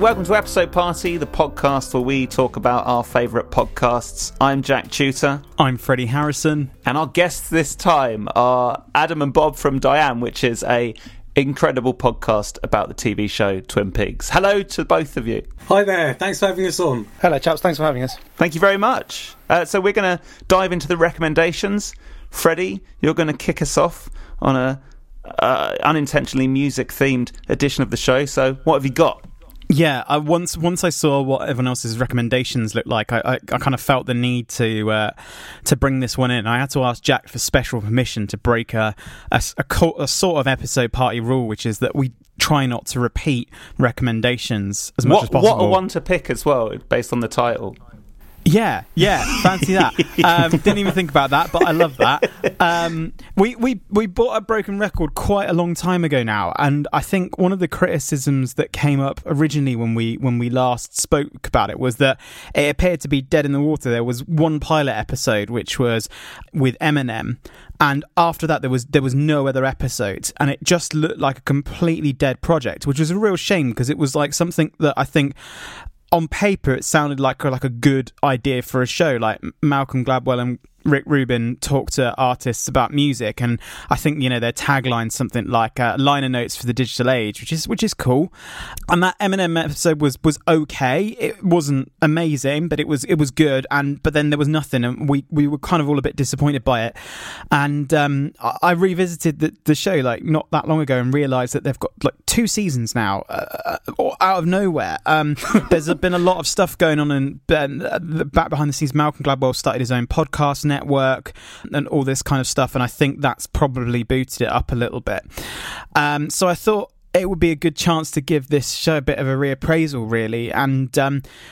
Welcome to Episode Party, the podcast where we talk about our favourite podcasts. I'm Jack Tudor. I'm Freddie Harrison. And our guests this time are Adam and Bob from Diane, which is an incredible podcast about the TV show Twin Peaks. Hello to both of you. Hi there. Thanks for having us on. Hello, chaps. Thanks for having us. Thank you very much. So we're going to dive into the recommendations. Freddie, you're going to kick us off on an unintentionally music-themed edition of the show. So what have you got? Yeah, once I saw what everyone else's recommendations looked like, I kind of felt the need to bring this one in. I had to ask Jack for special permission to break a sort of Episode Party rule, which is that we try not to repeat recommendations as much as possible. What a one to pick as well, based on the title. Yeah, fancy that. Didn't even think about that, but I love that. We bought a Broken Record quite a long time ago now, and I think one of the criticisms that came up originally when we last spoke about it was that it appeared to be dead in the water. There was one pilot episode, which was with Eminem, and after that there was no other episodes, and it just looked like a completely dead project, which was a real shame because it was like something that I think, on paper, it sounded like a good idea for a show. Like Malcolm Gladwell and Rick Rubin talk to artists about music, and I think their tagline something like "liner notes for the digital age," which is cool. And that Eminem episode was okay. It wasn't amazing, but it was good. But then there was nothing, and we were kind of all a bit disappointed by it. And I revisited the show like not that long ago and realised that they've got like 2 seasons now, out of nowhere. There's been a lot of stuff going on, and back behind the scenes, Malcolm Gladwell started his own podcast network and all this kind of stuff, and I think that's probably booted it up a little bit, so I thought it would be a good chance to give this show a bit of a reappraisal really, and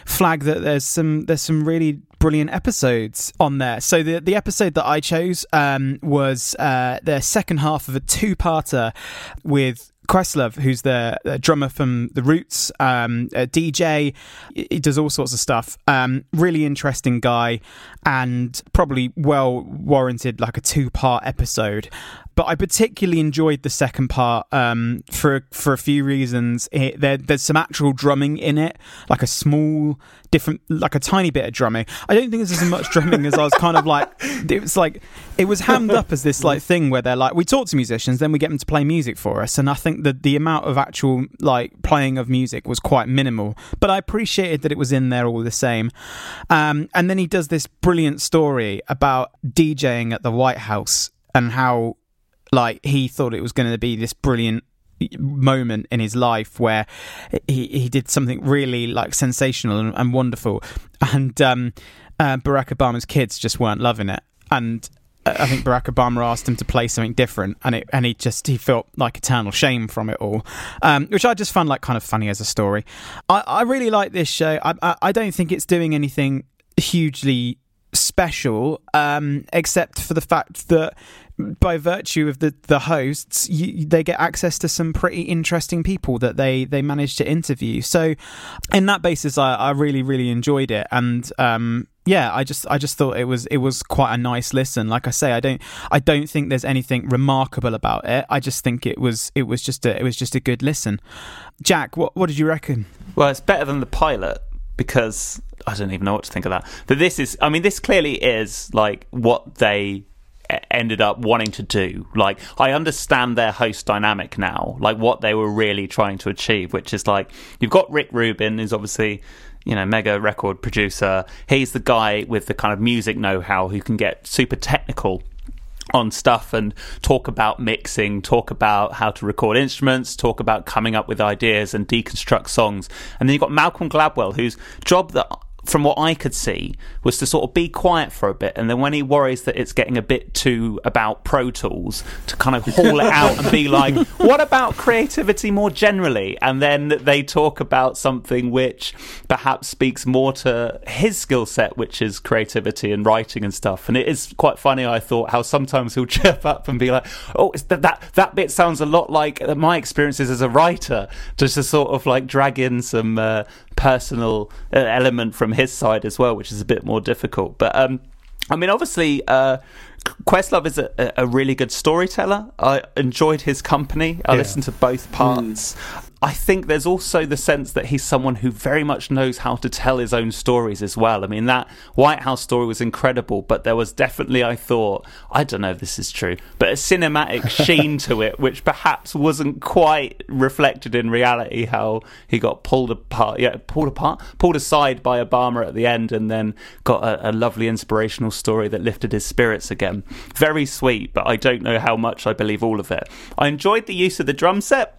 flag that there's some really brilliant episodes on there. So the episode that I chose was the second half of a 2-parter with Questlove, who's the drummer from The Roots, a DJ. He does all sorts of stuff. Really interesting guy, and probably well warranted like a 2-part episode. But I particularly enjoyed the second part for a few reasons. There's some actual drumming in it, like a small, different, like a tiny bit of drumming. I don't think there's as much drumming as I was kind of like. It was like it was hammed up as this like thing where they're like, we talk to musicians, then we get them to play music for us. And I think that the amount of actual like playing of music was quite minimal, but I appreciated that it was in there all the same. And then he does this brilliant story about DJing at the White House and how, like, he thought it was going to be this brilliant moment in his life where he did something really like sensational and wonderful, and Barack Obama's kids just weren't loving it, and I think Barack Obama asked him to play something different, and he felt like eternal shame from it all, which I just found like kind of funny as a story. I really like this show. I don't think it's doing anything hugely special, except for the fact that by virtue of the hosts, they get access to some pretty interesting people that they managed to interview. So in that basis, I really, really enjoyed it. And I just thought it was quite a nice listen. Like I say, I don't think there's anything remarkable about it. I just think it was just a good listen. Jack, what did you reckon? Well, it's better than the pilot because I don't even know what to think of that. But this clearly is like what they ended up wanting to do. Like, I understand their host dynamic now, like what they were really trying to achieve, which is like, you've got Rick Rubin, who's obviously mega record producer. He's the guy with the kind of music know-how who can get super technical on stuff and talk about mixing, talk about how to record instruments, talk about coming up with ideas and deconstruct songs. And then you've got Malcolm Gladwell, whose job that from what I could see, was to sort of be quiet for a bit, and then when he worries that it's getting a bit too about Pro Tools, to kind of haul it out and be like, what about creativity more generally? And then they talk about something which perhaps speaks more to his skill set, which is creativity and writing and stuff. And it is quite funny, I thought, how sometimes he'll chirp up and be like, oh, it's that bit sounds a lot like my experiences as a writer, just to sort of like drag in some personal element from his side as well, which is a bit more difficult. But I mean, obviously Questlove is a really good storyteller. I enjoyed his company. I listened to both parts. I think there's also the sense that he's someone who very much knows how to tell his own stories as well. I mean, that White House story was incredible, but there was definitely, I thought, I don't know if this is true, but a cinematic sheen to it, which perhaps wasn't quite reflected in reality, how he got pulled aside by Obama at the end, and then got a lovely inspirational story that lifted his spirits again. Very sweet, but I don't know how much I believe all of it. I enjoyed the use of the drum set.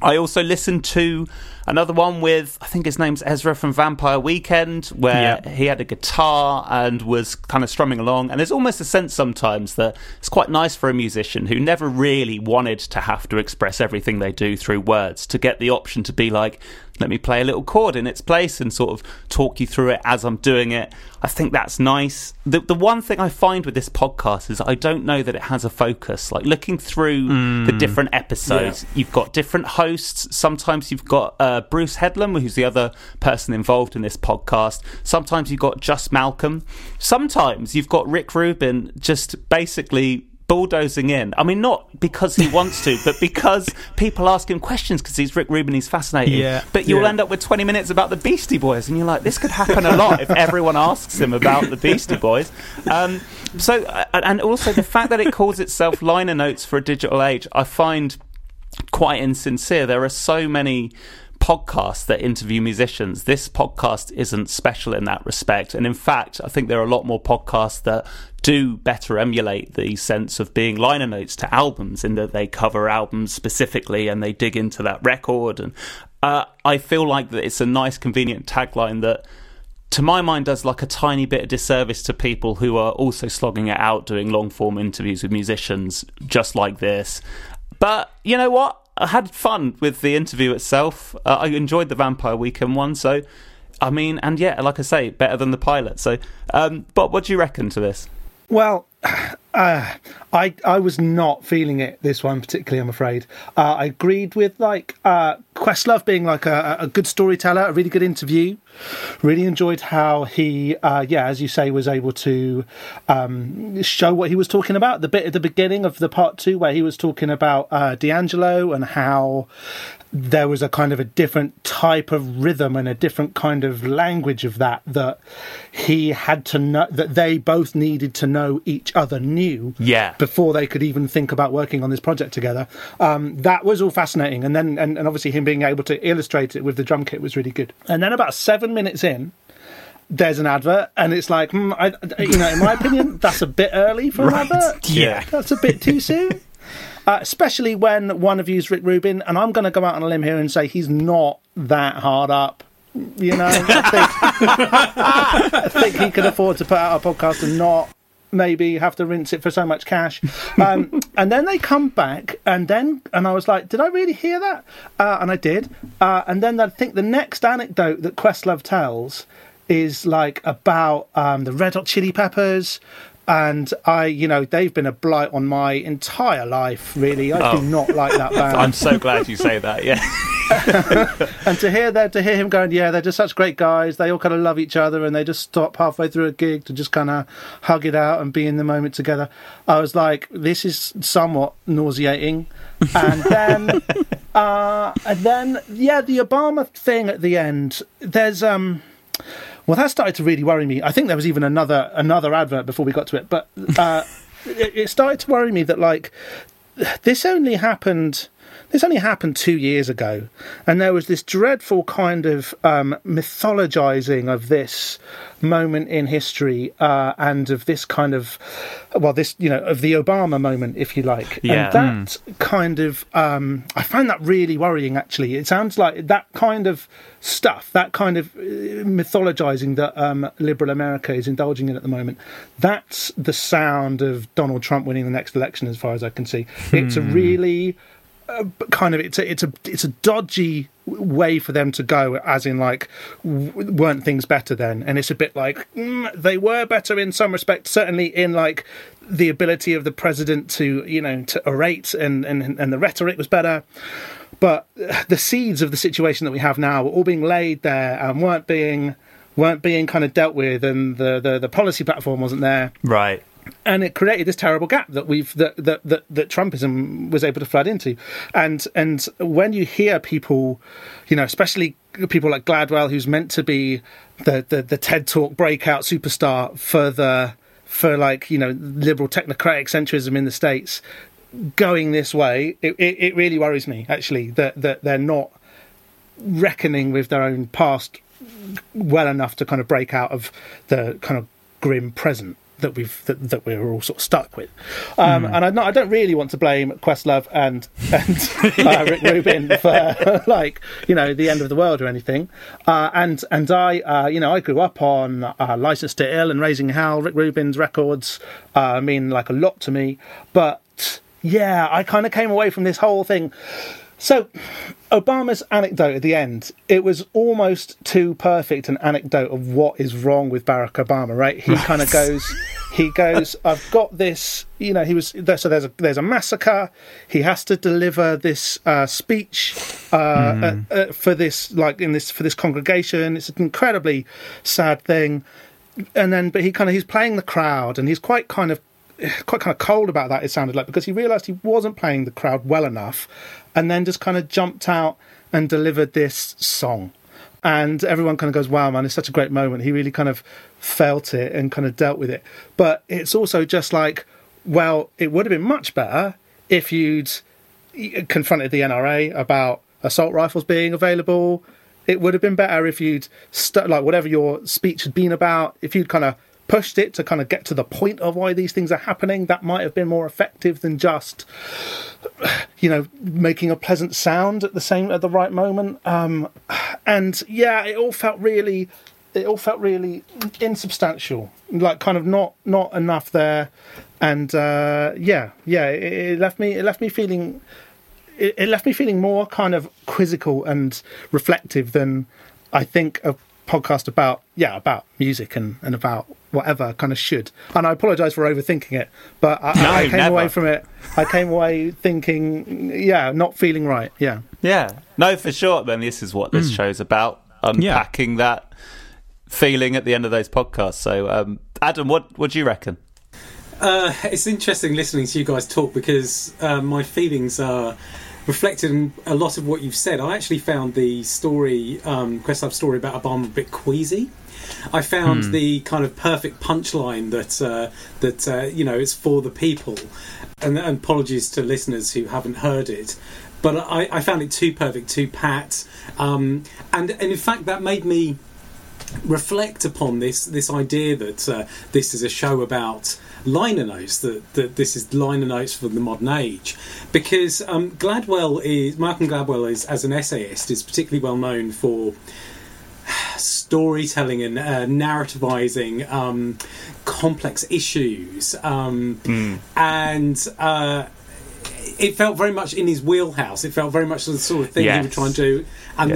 I also listened to another one with, I think his name's Ezra from Vampire Weekend, where he had a guitar and was kind of strumming along. And there's almost a sense sometimes that it's quite nice for a musician who never really wanted to have to express everything they do through words, to get the option to be like, let me play a little chord in its place and sort of talk you through it as I'm doing it. I think that's nice. The one thing I find with this podcast is I don't know that it has a focus. Like, looking through the different episodes, you've got different hosts. Sometimes you've got Bruce Headlam, who's the other person involved in this podcast. Sometimes you've got just Malcolm. Sometimes you've got Rick Rubin just basically bulldozing in. I mean, not because he wants to, but because people ask him questions, because he's Rick Rubin, he's fascinating. But you'll end up with 20 minutes about the Beastie Boys, and you're like, this could happen a lot if everyone asks him about the Beastie Boys. And also the fact that it calls itself Liner Notes for a Digital Age, I find quite insincere. There are so many podcasts that interview musicians. This podcast isn't special in that respect, and in fact I think there are a lot more podcasts that do better emulate the sense of being liner notes to albums, in that they cover albums specifically and they dig into that record. And I feel like that it's a nice convenient tagline that, to my mind, does like a tiny bit of disservice to people who are also slogging it out doing long form interviews with musicians just like this. But you know what, I had fun with the interview itself. I enjoyed the Vampire Weekend one, so, I mean, and like I say, better than the pilot. So, Bob, what do you reckon to this? Well, I was not feeling it, this one particularly, I'm afraid. I agreed with, like, Questlove being, like, a good storyteller, a really good interview. Really enjoyed how he, as you say, was able to show what he was talking about. The bit at the beginning of the part two where he was talking about D'Angelo and how there was a kind of a different type of rhythm and a different kind of language of that he had to know, that they both needed to know each other knew before they could even think about working on this project together. That was all fascinating. And then and obviously him being able to illustrate it with the drum kit was really good. And then about 7 minutes in, there's an advert, and it's like, in my opinion, that's a bit early for an advert. Yeah. That's a bit too soon. Especially when one of you's Rick Rubin, and I'm going to go out on a limb here and say he's not that hard up. You know, I think he could afford to put out a podcast and not maybe have to rinse it for so much cash. And then they come back, and I was like, did I really hear that? And I did. And then I think the next anecdote that Questlove tells is like about the Red Hot Chili Peppers. And they've been a blight on my entire life, really. I do not like that band. I'm so glad you say that, And to hear him going, they're just such great guys. They all kind of love each other, and they just stop halfway through a gig to just kind of hug it out and be in the moment together. I was like, this is somewhat nauseating. And then, the Obama thing at the end. There's Well, that started to really worry me. I think there was even another advert before we got to it, but it started to worry me that, like, this only happened This only happened 2 years ago, and there was this dreadful kind of mythologizing of this moment in history and of this kind of, well, this, you know, of the Obama moment, if you like. Yeah. And that kind of, I find that really worrying, actually. It sounds like that kind of stuff, that kind of mythologizing that liberal America is indulging in at the moment, that's the sound of Donald Trump winning the next election, as far as I can see. It's a really... it's a dodgy way for them to go, as in like weren't things better then, and it's a bit like they were better in some respect, certainly in like the ability of the president to, you know, to orate, and the rhetoric was better, but the seeds of the situation that we have now were all being laid there and weren't being kind of dealt with, and the policy platform wasn't there, right? And it created this terrible gap that that Trumpism was able to flood into, and when you hear people, you know, especially people like Gladwell, who's meant to be the TED Talk breakout superstar for like, you know, liberal technocratic centrism in the States, going this way, it really worries me actually that they're not reckoning with their own past well enough to kind of break out of the kind of grim present that we're all sort of stuck with, and I don't really want to blame Questlove and Rick Rubin for like, you know, the end of the world or anything. And I you know, I grew up on Licensed to Ill and Raising Hell. Rick Rubin's records mean like a lot to me, but yeah, I kind of came away from this whole thing. So Obama's anecdote at the end, it was almost too perfect an anecdote of what is wrong with Barack Obama, right? He kind of goes, I've got this, you know, there's a massacre. He has to deliver this speech for this, like for this congregation. It's an incredibly sad thing. And then, but he's playing the crowd, and he's quite kind of cold about that, it sounded like, because he realised he wasn't playing the crowd well enough, and then just kind of jumped out and delivered this song. And everyone kind of goes, wow, man, it's such a great moment. He really kind of felt it and kind of dealt with it. But it's also just like, well, it would have been much better if you'd confronted the NRA about assault rifles being available. It would have been better if you'd, like, whatever your speech had been about, if you'd kind of pushed it to kind of get to the point of why these things are happening. That might have been more effective than just, you know, making a pleasant sound at the right moment. And yeah, it all felt really insubstantial, like kind of not enough there. And it left me feeling more kind of quizzical and reflective than I think a podcast about music and about whatever kind of should. And I apologise for overthinking it, but I came away thinking, yeah, not feeling right. Yeah. No, for sure. Then this is what this show's about, unpacking that feeling at the end of those podcasts. So, Adam, what do you reckon? It's interesting listening to you guys talk, because my feelings are reflected in a lot of what you've said. I actually found the story, Questlove's story about Obama, a bit queasy. I found the kind of perfect punchline that you know, it's for the people, and apologies to listeners who haven't heard it, but I found it too perfect, too pat, and in fact that made me reflect upon this idea that this is a show about liner notes, that this is liner notes for the modern age, because Malcolm Gladwell is, as an essayist, is particularly well known for storytelling and narrativizing complex issues, and it felt very much in his wheelhouse. It felt very much the sort of thing he would try and do, and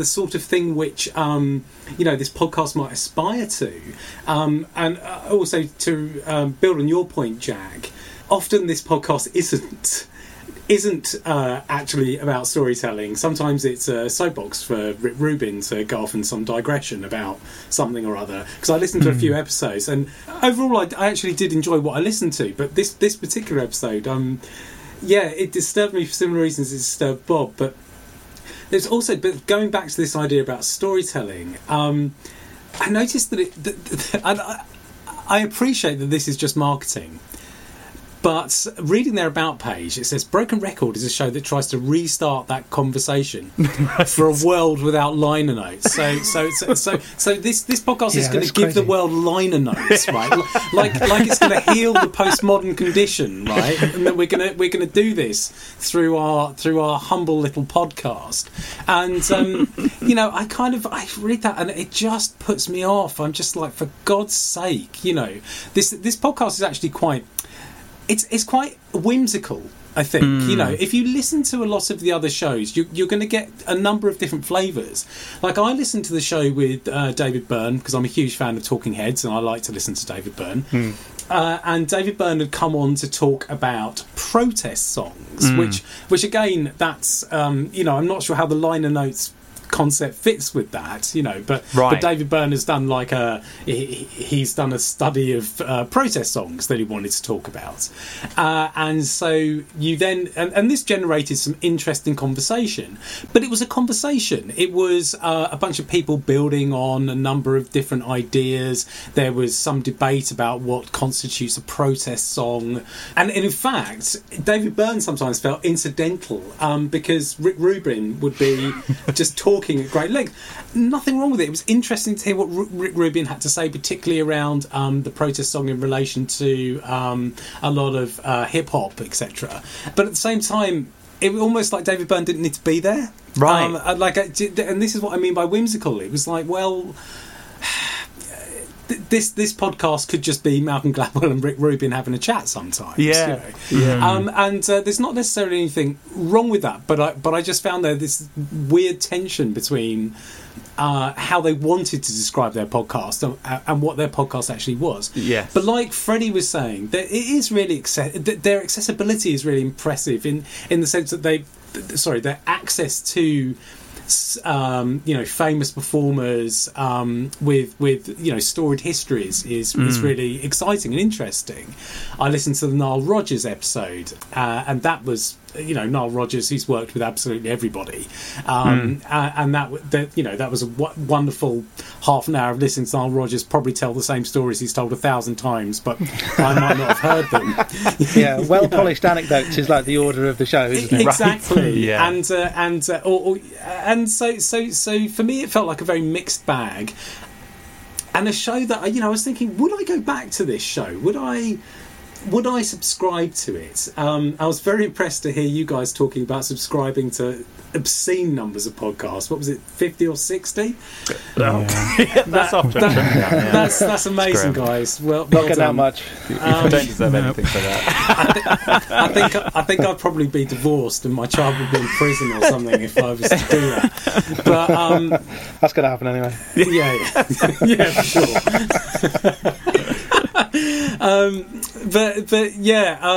the sort of thing which you know, this podcast might aspire to, and also to build on your point, Jack. Often this podcast isn't actually about storytelling. Sometimes it's a soapbox for Rick Rubin to go off in some digression about something or other, because I listened to a few episodes, and overall I actually did enjoy what I listened to, but this particular episode, it disturbed me for similar reasons it disturbed Bob. But there's also, but going back to this idea about storytelling, I noticed that I appreciate that this is just marketing, But reading their About page, it says, Broken Record is a show that tries to restart that conversation for a world without liner notes. So this podcast is going to give the world liner notes, right? like it's going to heal the postmodern condition, right? And then we're going to do this through our humble little podcast. And I read that and it just puts me off. I'm just like, for God's sake, this podcast is actually quite. It's quite whimsical, I think. If you listen to a lot of the other shows, you're going to get a number of different flavours. Like, I listened to the show with David Byrne, because I'm a huge fan of Talking Heads, and I like to listen to David Byrne. And David Byrne had come on to talk about protest songs, which again, that's, I'm not sure how the liner notes concept fits with that, but David Byrne has done a study of protest songs that he wanted to talk about, and so you then and this generated some interesting conversation. But it was a conversation, it was a bunch of people building on a number of different ideas. There was some debate about what constitutes a protest song, and in fact David Byrne sometimes felt incidental, because Rick Rubin would be just talking at great length. Nothing wrong with it. It was interesting to hear what Rick Rubin had to say, particularly around the protest song in relation to a lot of hip-hop, etc. But at the same time, it was almost like David Byrne didn't need to be there. Right. And this is what I mean by whimsical. It was like, well... This podcast could just be Malcolm Gladwell and Rick Rubin having a chat sometimes. Yeah, there's not necessarily anything wrong with that, but I just found there this weird tension between how they wanted to describe their podcast and what their podcast actually was. Yes. But like Freddie was saying, that it is really their accessibility is really impressive in the sense that their access to. Famous performers with storied histories is really exciting and interesting. I listened to the Nile Rogers episode, and that was Nile Rogers, who's worked with absolutely everybody, and that was a wonderful half an hour of listening to Nile Rogers probably tell the same stories he's told 1,000 times, but I might not have heard them. Yeah, well polished anecdotes is like the order of the show, isn't it? Exactly. Right? Yeah. And so for me, it felt like a very mixed bag, and a show that I was thinking, would I go back to this show? Would I subscribe to it? I was very impressed to hear you guys talking about subscribing to obscene numbers of podcasts. What was it, 50 or 60? That's amazing, guys. Well, not that much. You don't deserve anything for that. I think I'd probably be divorced and my child would be in prison or something if I was to do that. But that's going to happen anyway. Yeah, for sure.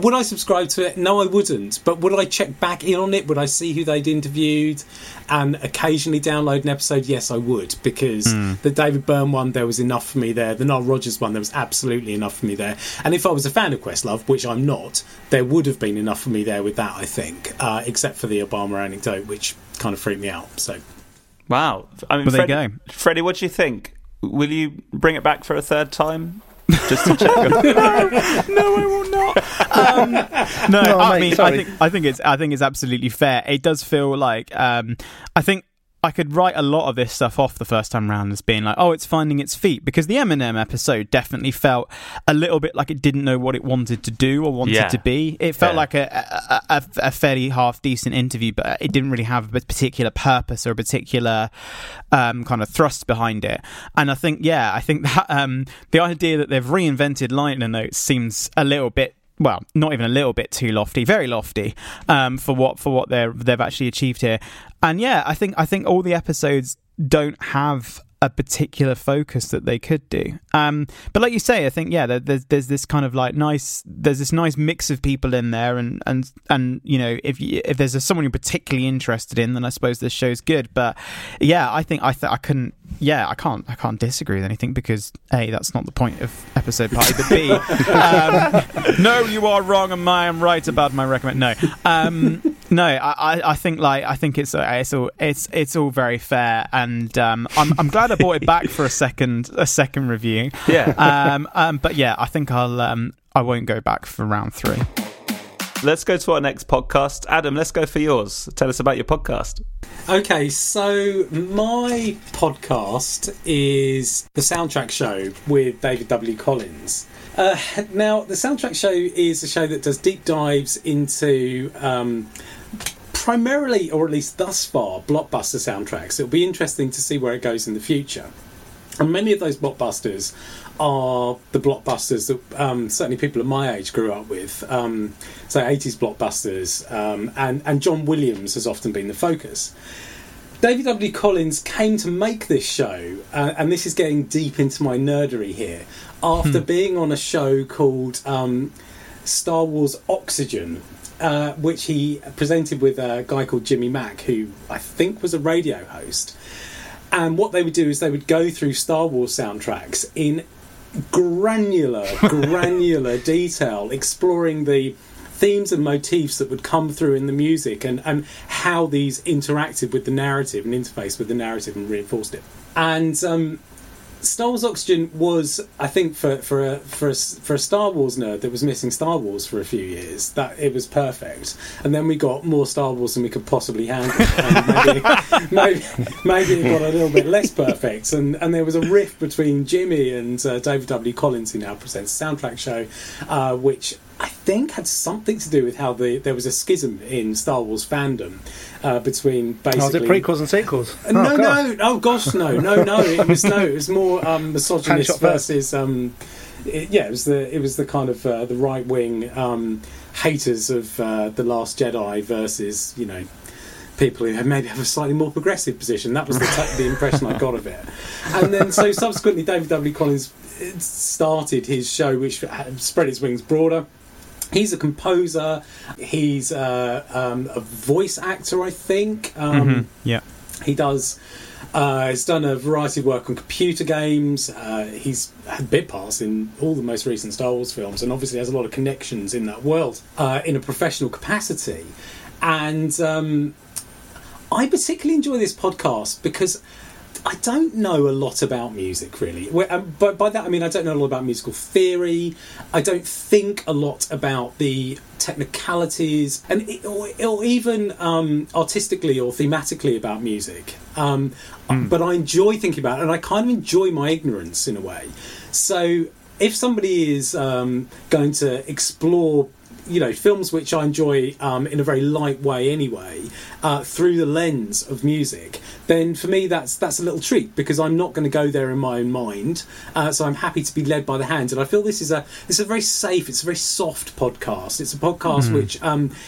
Would I subscribe to it? No, I wouldn't. But would I check back in on it? Would I see who they'd interviewed and occasionally download an episode? Yes, I would, because the David Byrne one, there was enough for me there. The Nile Rogers one, there was absolutely enough for me there. And if I was a fan of Questlove, which I'm not, there would have been enough for me there with that, I think, except for the Obama anecdote, which kind of freaked me out. So, wow. I mean, there you go. Freddie, what do you think? Will you bring it back for a third time? Just to check. No, I will not. I think it's absolutely fair. It does feel like I think I could write a lot of this stuff off the first time round as being like, oh, it's finding its feet, because the Eminem episode definitely felt a little bit like it didn't know what it wanted to do or wanted to be. It felt like a fairly half decent interview, but it didn't really have a particular purpose or a particular kind of thrust behind it. And I think that the idea that they've reinvented liner notes seems a little bit. Well, not even a little bit too lofty, very lofty, for what they've actually achieved here. And I think all the episodes don't have a particular focus that they could do. But like you say, I think there's this kind of like nice mix of people in there, and if there's someone you're particularly interested in, then I suppose this show's good. But I can't disagree with anything, because A, that's not the point of episode party, but B, no, you are wrong and I am right about my recommend. I think it's all very fair, and I'm glad I bought it back for a second review. Yeah. But I think I'll I won't go back for round three. Let's go to our next podcast. Adam, let's go for yours. Tell us about your podcast. Okay, so my podcast is The Soundtrack Show with David W. Collins. Now, The Soundtrack Show is a show that does deep dives into primarily, or at least thus far, blockbuster soundtracks. It'll be interesting to see where it goes in the future. And many of those blockbusters are the blockbusters that certainly people of my age grew up with, so 80s blockbusters, and John Williams has often been the focus. David W. Collins came to make this show, and this is getting deep into my nerdery here, after being on a show called Star Wars Oxygen, which he presented with a guy called Jimmy Mack, who I think was a radio host. And what they would do is they would go through Star Wars soundtracks in granular detail, exploring the themes and motifs that would come through in the music and how these interacted with the narrative and interfaced with the narrative and reinforced it. And Star Wars Oxygen was, I think, for a Star Wars nerd that was missing Star Wars for a few years, that it was perfect. And then we got more Star Wars than we could possibly handle. And maybe it got a little bit less perfect. And there was a rift between Jimmy and David W. Collins, who now presents the Soundtrack Show, which I think had something to do with how there was a schism in Star Wars fandom between basically... Oh, was it prequels and sequels? No. It was more misogynist versus... It was the kind of the right-wing haters of The Last Jedi versus, you know, people who maybe have a slightly more progressive position. That was the impression I got of it. And then, so subsequently, David W. Collins started his show, which spread its wings broader. He's a composer. He's a voice actor, I think. Yeah, he does. He's done a variety of work on computer games. He's had bit parts in all the most recent Star Wars films, and obviously has a lot of connections in that world in a professional capacity. And I particularly enjoy this podcast because I don't know a lot about music, really. But by that, I mean, I don't know a lot about musical theory. I don't think a lot about the technicalities, or even artistically or thematically about music. But I enjoy thinking about it, and I kind of enjoy my ignorance in a way. So if somebody is going to explore, you know, films which I enjoy in a very light way anyway, through the lens of music, then for me that's a little treat, because I'm not going to go there in my own mind, so I'm happy to be led by the hand. And I feel this is a very safe, it's a very soft podcast. It's a podcast which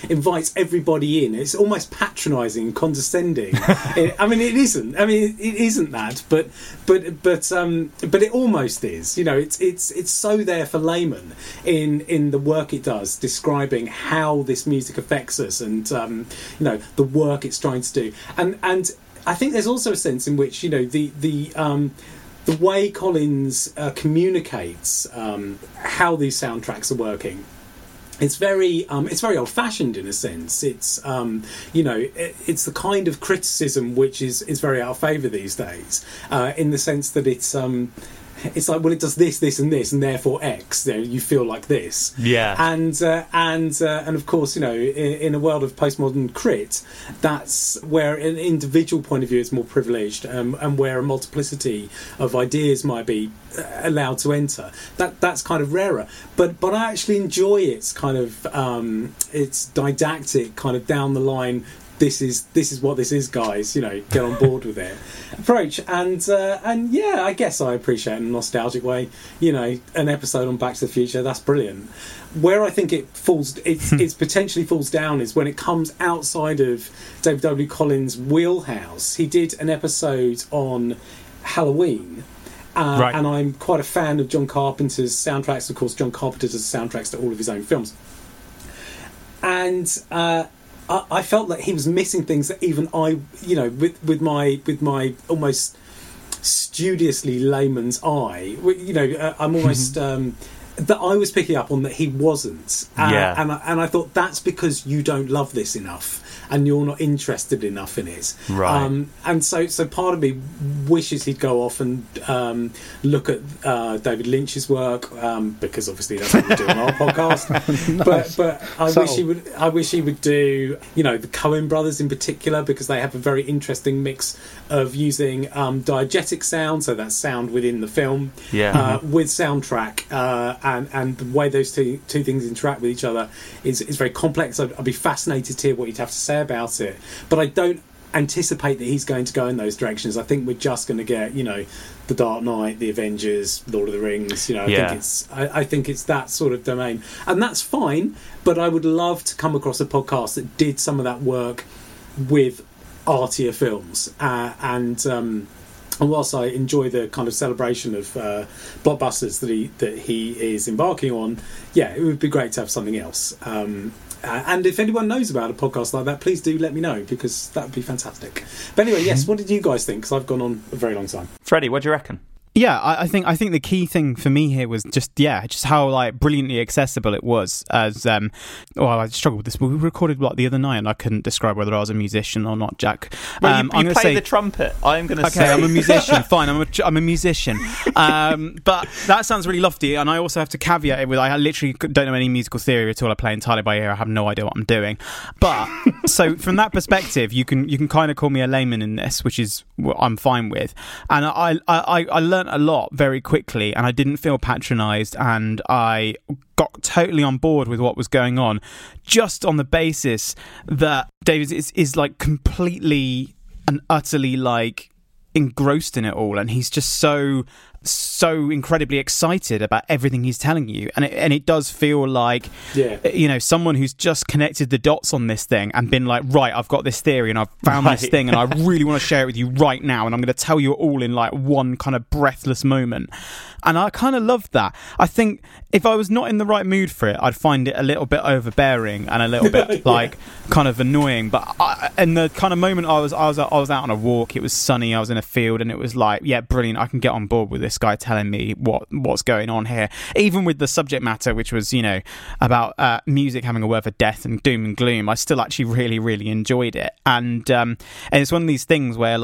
invites everybody in. It's almost patronising, condescending. It isn't that, but it almost is. You know, it's so there for laymen in the work it does, describing how this music affects us and you know, the work it's trying to do. And I think there's also a sense in which, you know, the way Collins communicates how these soundtracks are working, it's very old-fashioned in a sense. It's you know, it's the kind of criticism which is very out of favour these days, in the sense that it's like, well, it does this, this, and this, and therefore X. You know, you feel like this. Yeah. And of course, you know, in a world of postmodern crit, that's where an individual point of view is more privileged, and where a multiplicity of ideas might be allowed to enter. That's kind of rarer. But I actually enjoy its kind of its didactic kind of down the line, This is what this is, guys. You know, get on board with it. Approach, and yeah, I guess I appreciate in a nostalgic way. You know, an episode on Back to the Future, that's brilliant. Where I think it falls, it's potentially falls down, is when it comes outside of David W. Collins' wheelhouse. He did an episode on Halloween. Right. And I'm quite a fan of John Carpenter's soundtracks. Of course, John Carpenter does soundtracks to all of his own films. And I felt like he was missing things that even I, you know, with my almost studiously layman's eye, you know, I'm almost that I was picking up on that he wasn't. And I thought, that's because you don't love this enough and you're not interested enough in it. Right. And so part of me wishes he'd go off and look at David Lynch's work, because obviously that's what we do on our podcast. Nice. But I wish he would do, the Coen brothers in particular, because they have a very interesting mix of using diegetic sound, so that's sound within the film, with soundtrack, and the way those two things interact with each other is very complex. I'd be fascinated to hear what you'd have to say about it, but I don't anticipate that he's going to go in those directions. I think we're just going to get, The Dark Knight, The Avengers, Lord of the Rings. I think it's that sort of domain, and that's fine. But I would love to come across a podcast that did some of that work with artier films, and whilst I enjoy the kind of celebration of blockbusters that he is embarking on, it would be great to have something else. And if anyone knows about a podcast like that, please do let me know, because that would be fantastic. But anyway, yes, what did you guys think? Because I've gone on a very long time. Freddie, what do you reckon? Yeah, I think the key thing for me here was just how brilliantly accessible it was. I struggled with this. We recorded the other night, and I couldn't describe whether I was a musician or not, Jack. You play the trumpet. I'm going to say, okay, I'm a musician. Fine, I'm a musician. But that sounds really lofty, and I also have to caveat it with I literally don't know any musical theory at all. I play entirely by ear. I have no idea what I'm doing. But so from that perspective, you can kind of call me a layman in this, which is what I'm fine with, and I learned a lot very quickly, and I didn't feel patronised, and I got totally on board with what was going on, just on the basis that David is completely and utterly engrossed in it all, and he's just so incredibly excited about everything he's telling you, and it does feel like someone who's just connected the dots on this thing and been like, right, I've got this theory and I've found this thing and I really want to share it with you right now, and I'm going to tell you all in one kind of breathless moment. And I kind of love that. I think if I was not in the right mood for it, I'd find it a little bit overbearing and a little bit kind of annoying, but in the kind of moment I was out on a walk, it was sunny, I was in a field, and it was brilliant, I can get on board with this guy telling me what's going on here, even with the subject matter, which was about music having a word for death and doom and gloom. I still actually really, really enjoyed it, and it's one of these things where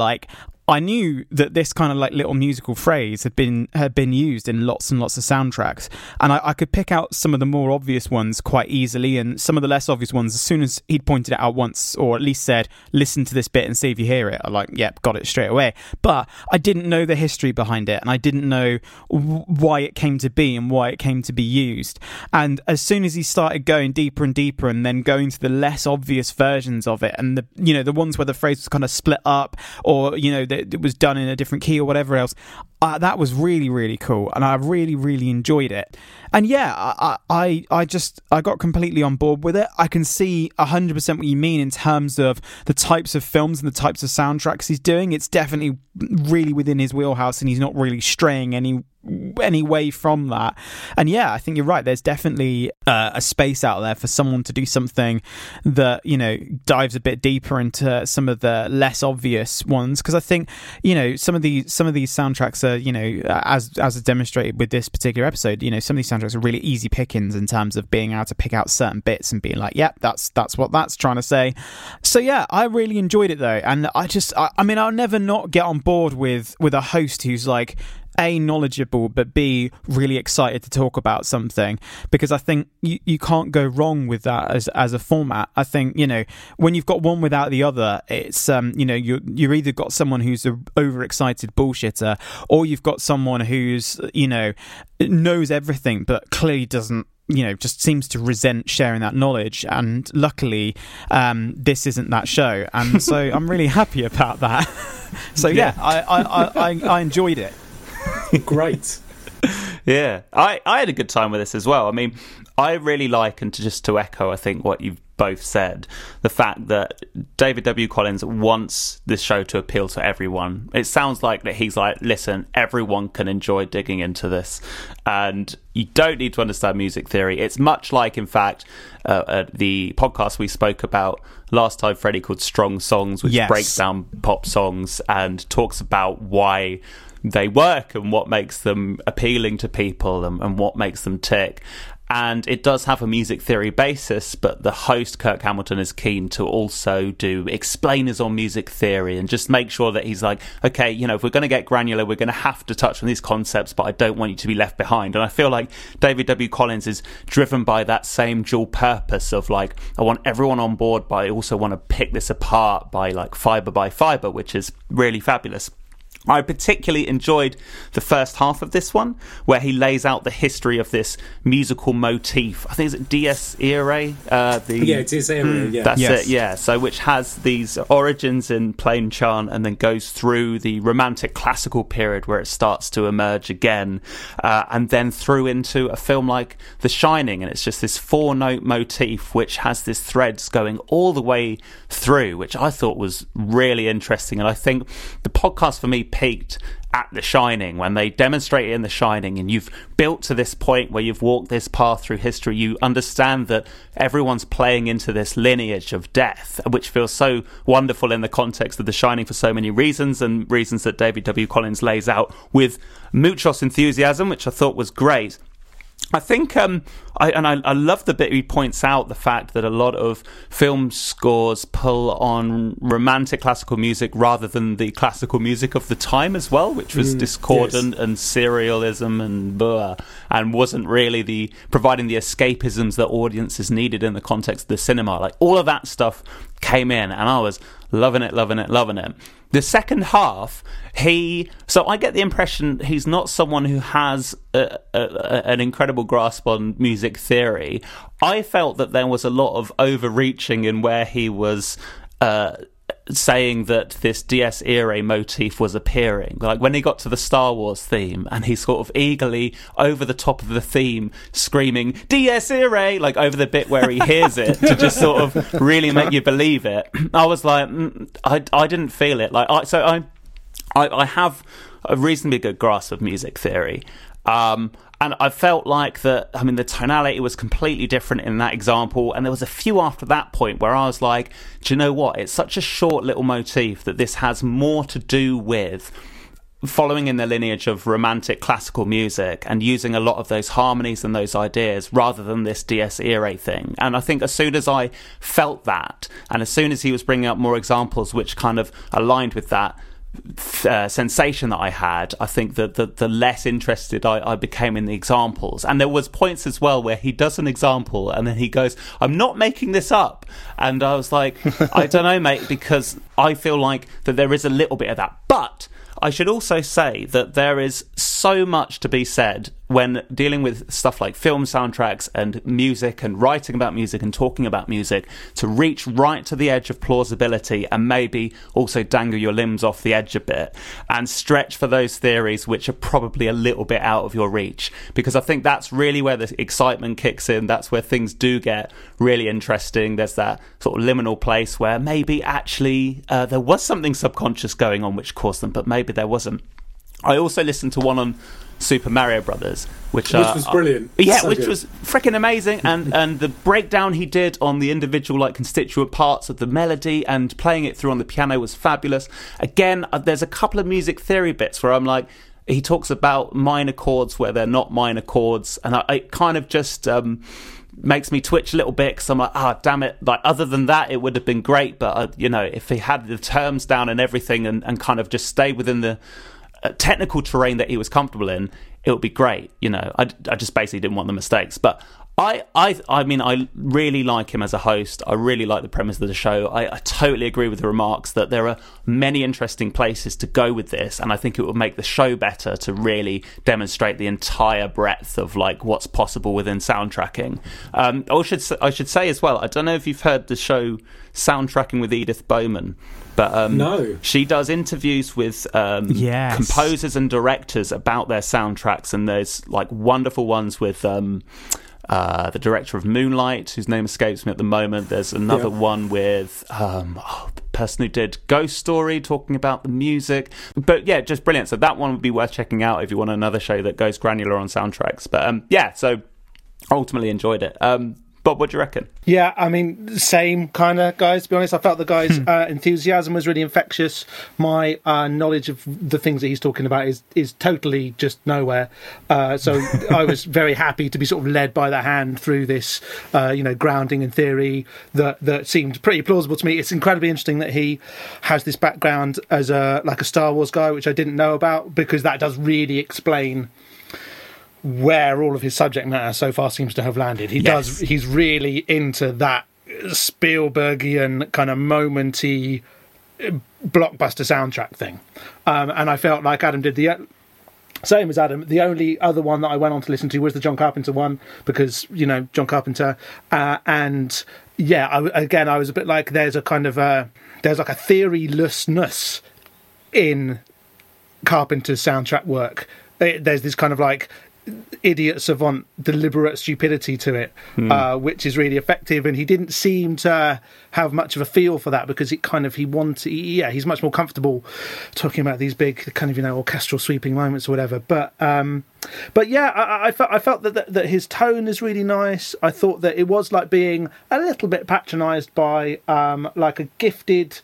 I knew that this kind of little musical phrase had been used in lots and lots of soundtracks, and I could pick out some of the more obvious ones quite easily, and some of the less obvious ones as soon as he'd pointed it out once, or at least said, listen to this bit and see if you hear it. I'm like, yep, got it straight away. But I didn't know the history behind it, and I didn't know why it came to be and why it came to be used. And as soon as he started going deeper and deeper, and then going to the less obvious versions of it, and the ones where the phrase was kind of split up, or it was done in a different key or whatever else, that was really, really cool, and I really, really enjoyed it. And I got completely on board with it. I can see 100% what you mean in terms of the types of films and the types of soundtracks he's doing. It's definitely really within his wheelhouse, and he's not really straying any way from that. And I think you're right, there's definitely a space out there for someone to do something that dives a bit deeper into some of the less obvious ones, because I think some of these soundtracks are, as demonstrated with this particular episode, some of these soundtracks are really easy pickings in terms of being able to pick out certain bits and being that's what that's trying to say. So I really enjoyed it though, and I mean I'll never not get on board with a host who's A, knowledgeable, but B, really excited to talk about something, because I think you can't go wrong with that as a format. I think when you've got one without the other, it's you're either got someone who's an overexcited bullshitter, or you've got someone who's knows everything but clearly doesn't, just seems to resent sharing that knowledge. And luckily this isn't that show, and so I'm really happy about that. So I enjoyed it. Great. I had a good time with this as well. I mean, I really like, and to echo I think what you've both said, the fact that David W. Collins wants this show to appeal to everyone. It sounds like that he's listen, everyone can enjoy digging into this, and you don't need to understand music theory. It's much like, in fact, the podcast we spoke about last time, Freddie, called Strong Songs, which breaks down pop songs and talks about why they work and what makes them appealing to people and what makes them tick. And it does have a music theory basis, but the host, Kirk Hamilton, is keen to also do explainers on music theory and just make sure that he's like, okay, you know, if we're going to get granular, we're going to have to touch on these concepts, but I don't want you to be left behind. And I feel like David W. Collins is driven by that same dual purpose of like, I want everyone on board, but I also want to pick this apart by like fibre by fibre, which is really fabulous. I particularly enjoyed the first half of this one, where he lays out the history of this musical motif. I think it's Dies Irae. Yeah, Dies Irae, yeah. That's yes. it, yeah. So which has these origins in plain chant and then goes through the romantic classical period where it starts to emerge again, and then through into a film like The Shining, and it's just this four-note motif which has this threads going all the way through, which I thought was really interesting. And I think the podcast for me peaked at The Shining, when they demonstrate it in The Shining, and you've built to this point where you've walked this path through history, you understand that everyone's playing into this lineage of death, which feels so wonderful in the context of The Shining for so many reasons, and reasons that David W. Collins lays out with muchos enthusiasm, which I thought was great. I think, I love the bit he points out the fact that a lot of film scores pull on romantic classical music rather than the classical music of the time as well, which was discordant and serialism and blah, and wasn't really providing the escapisms that audiences needed in the context of the cinema. Like, all of that stuff came in, and I was loving it. The second half, so I get the impression he's not someone who has an incredible grasp on music theory. I felt that there was a lot of overreaching in where he was saying that this Dies Irae motif was appearing. Like, when he got to the Star Wars theme, and he sort of eagerly, over the top of the theme, screaming, Dies Irae, like, over the bit where he hears it, to just sort of really make you believe it. I was like, I didn't feel it. Like, I have a reasonably good grasp of music theory. And I felt like that, I mean, the tonality was completely different in that example. And there was a few after that point where I was like, do you know what? It's such a short little motif that this has more to do with following in the lineage of romantic classical music and using a lot of those harmonies and those ideas rather than this Dies Irae thing. And I think as soon as I felt that, and as soon as he was bringing up more examples which kind of aligned with that, sensation that I had, I think that the less interested I became in the examples. And there was points as well where he does an example and then he goes, I'm not making this up, and I was like, I don't know, mate, because I feel like that there is a little bit of that. But I should also say that there is so much to be said when dealing with stuff like film soundtracks and music and writing about music and talking about music to reach right to the edge of plausibility and maybe also dangle your limbs off the edge a bit and stretch for those theories which are probably a little bit out of your reach, because I think that's really where the excitement kicks in. That's where things do get really interesting. There's that sort of liminal place where maybe actually there was something subconscious going on which caused them, but maybe there wasn't. I also listened to one on Super Mario Brothers, which was brilliant. Yeah, so which good. Was freaking amazing. And the breakdown he did on the individual like constituent parts of the melody and playing it through on the piano was fabulous. Again, there's a couple of music theory bits where I'm like, he talks about minor chords where they're not minor chords, and I kind of just makes me twitch a little bit, because I'm like, damn it, like, other than that it would have been great, but you know, if he had the terms down and everything and kind of just stayed within the technical terrain that he was comfortable in, it would be great. You know, I just basically didn't want the mistakes. But I mean, I really like him as a host. I really like the premise of the show. I totally agree with the remarks that there are many interesting places to go with this, and I think it would make the show better to really demonstrate the entire breadth of like what's possible within soundtracking. I should say as well, I don't know if you've heard the show Soundtracking with Edith Bowman, but no. She does interviews with composers and directors about their soundtracks, and there's like wonderful ones with the director of Moonlight, whose name escapes me at the moment. There's another one with the person who did Ghost Story, talking about the music. But yeah, just brilliant. So that one would be worth checking out if you want another show that goes granular on soundtracks. But so ultimately enjoyed it. Bob, what do you reckon? Yeah, I mean, same kind of guys, to be honest. I felt the guy's enthusiasm was really infectious. My knowledge of the things that he's talking about is totally just nowhere. So I was very happy to be sort of led by the hand through this, grounding in theory that seemed pretty plausible to me. It's incredibly interesting that he has this background as a Star Wars guy, which I didn't know about, because that does really explain where all of his subject matter so far seems to have landed. He's really into that Spielbergian kind of momenty blockbuster soundtrack thing. And I felt like Adam did the same as Adam. The only other one that I went on to listen to was the John Carpenter one, because, John Carpenter. And yeah, I was a bit like, there's a kind of a theorylessness in Carpenter's soundtrack work. There's this kind of like idiot savant deliberate stupidity to it, which is really effective, and he didn't seem to have much of a feel for that, because he's much more comfortable talking about these big kind of orchestral sweeping moments or whatever, but I felt that his tone is really nice. I thought that it was like being a little bit patronised by a gifted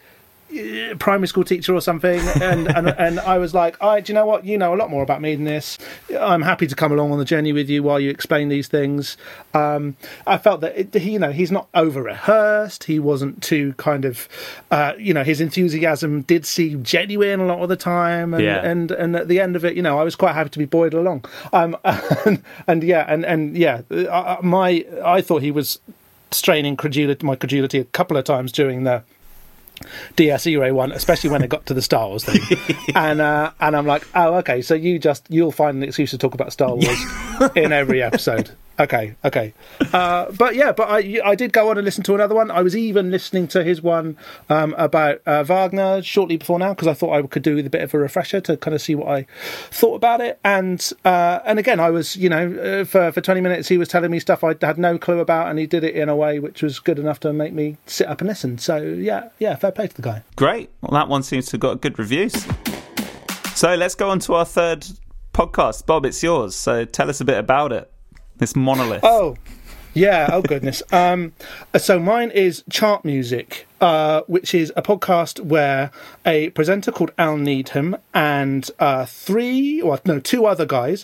primary school teacher or something, and I was like, do you know what, you know a lot more about me than this, I'm happy to come along on the journey with you while you explain these things. I felt that he's not over rehearsed, he wasn't too kind of his enthusiasm did seem genuine a lot of the time, and at the end of it, I was quite happy to be buoyed along. I thought he was straining my credulity a couple of times during the Dies Irae one, especially when it got to the Star Wars thing, and I'm like, oh, okay, so you'll find an excuse to talk about Star Wars in every episode. Okay. But I did go on and listen to another one. I was even listening to his one about Wagner shortly before now, because I thought I could do with a bit of a refresher to kind of see what I thought about it. And again, I was, for 20 minutes, he was telling me stuff I had no clue about, and he did it in a way which was good enough to make me sit up and listen. So, yeah, fair play to the guy. Great. Well, that one seems to have got good reviews. So let's go on to our third podcast. Bob, it's yours. So tell us a bit about it. This monolith. Oh, yeah. Oh, goodness. So mine is Chart Music, which is a podcast where a presenter called Al Needham and two other guys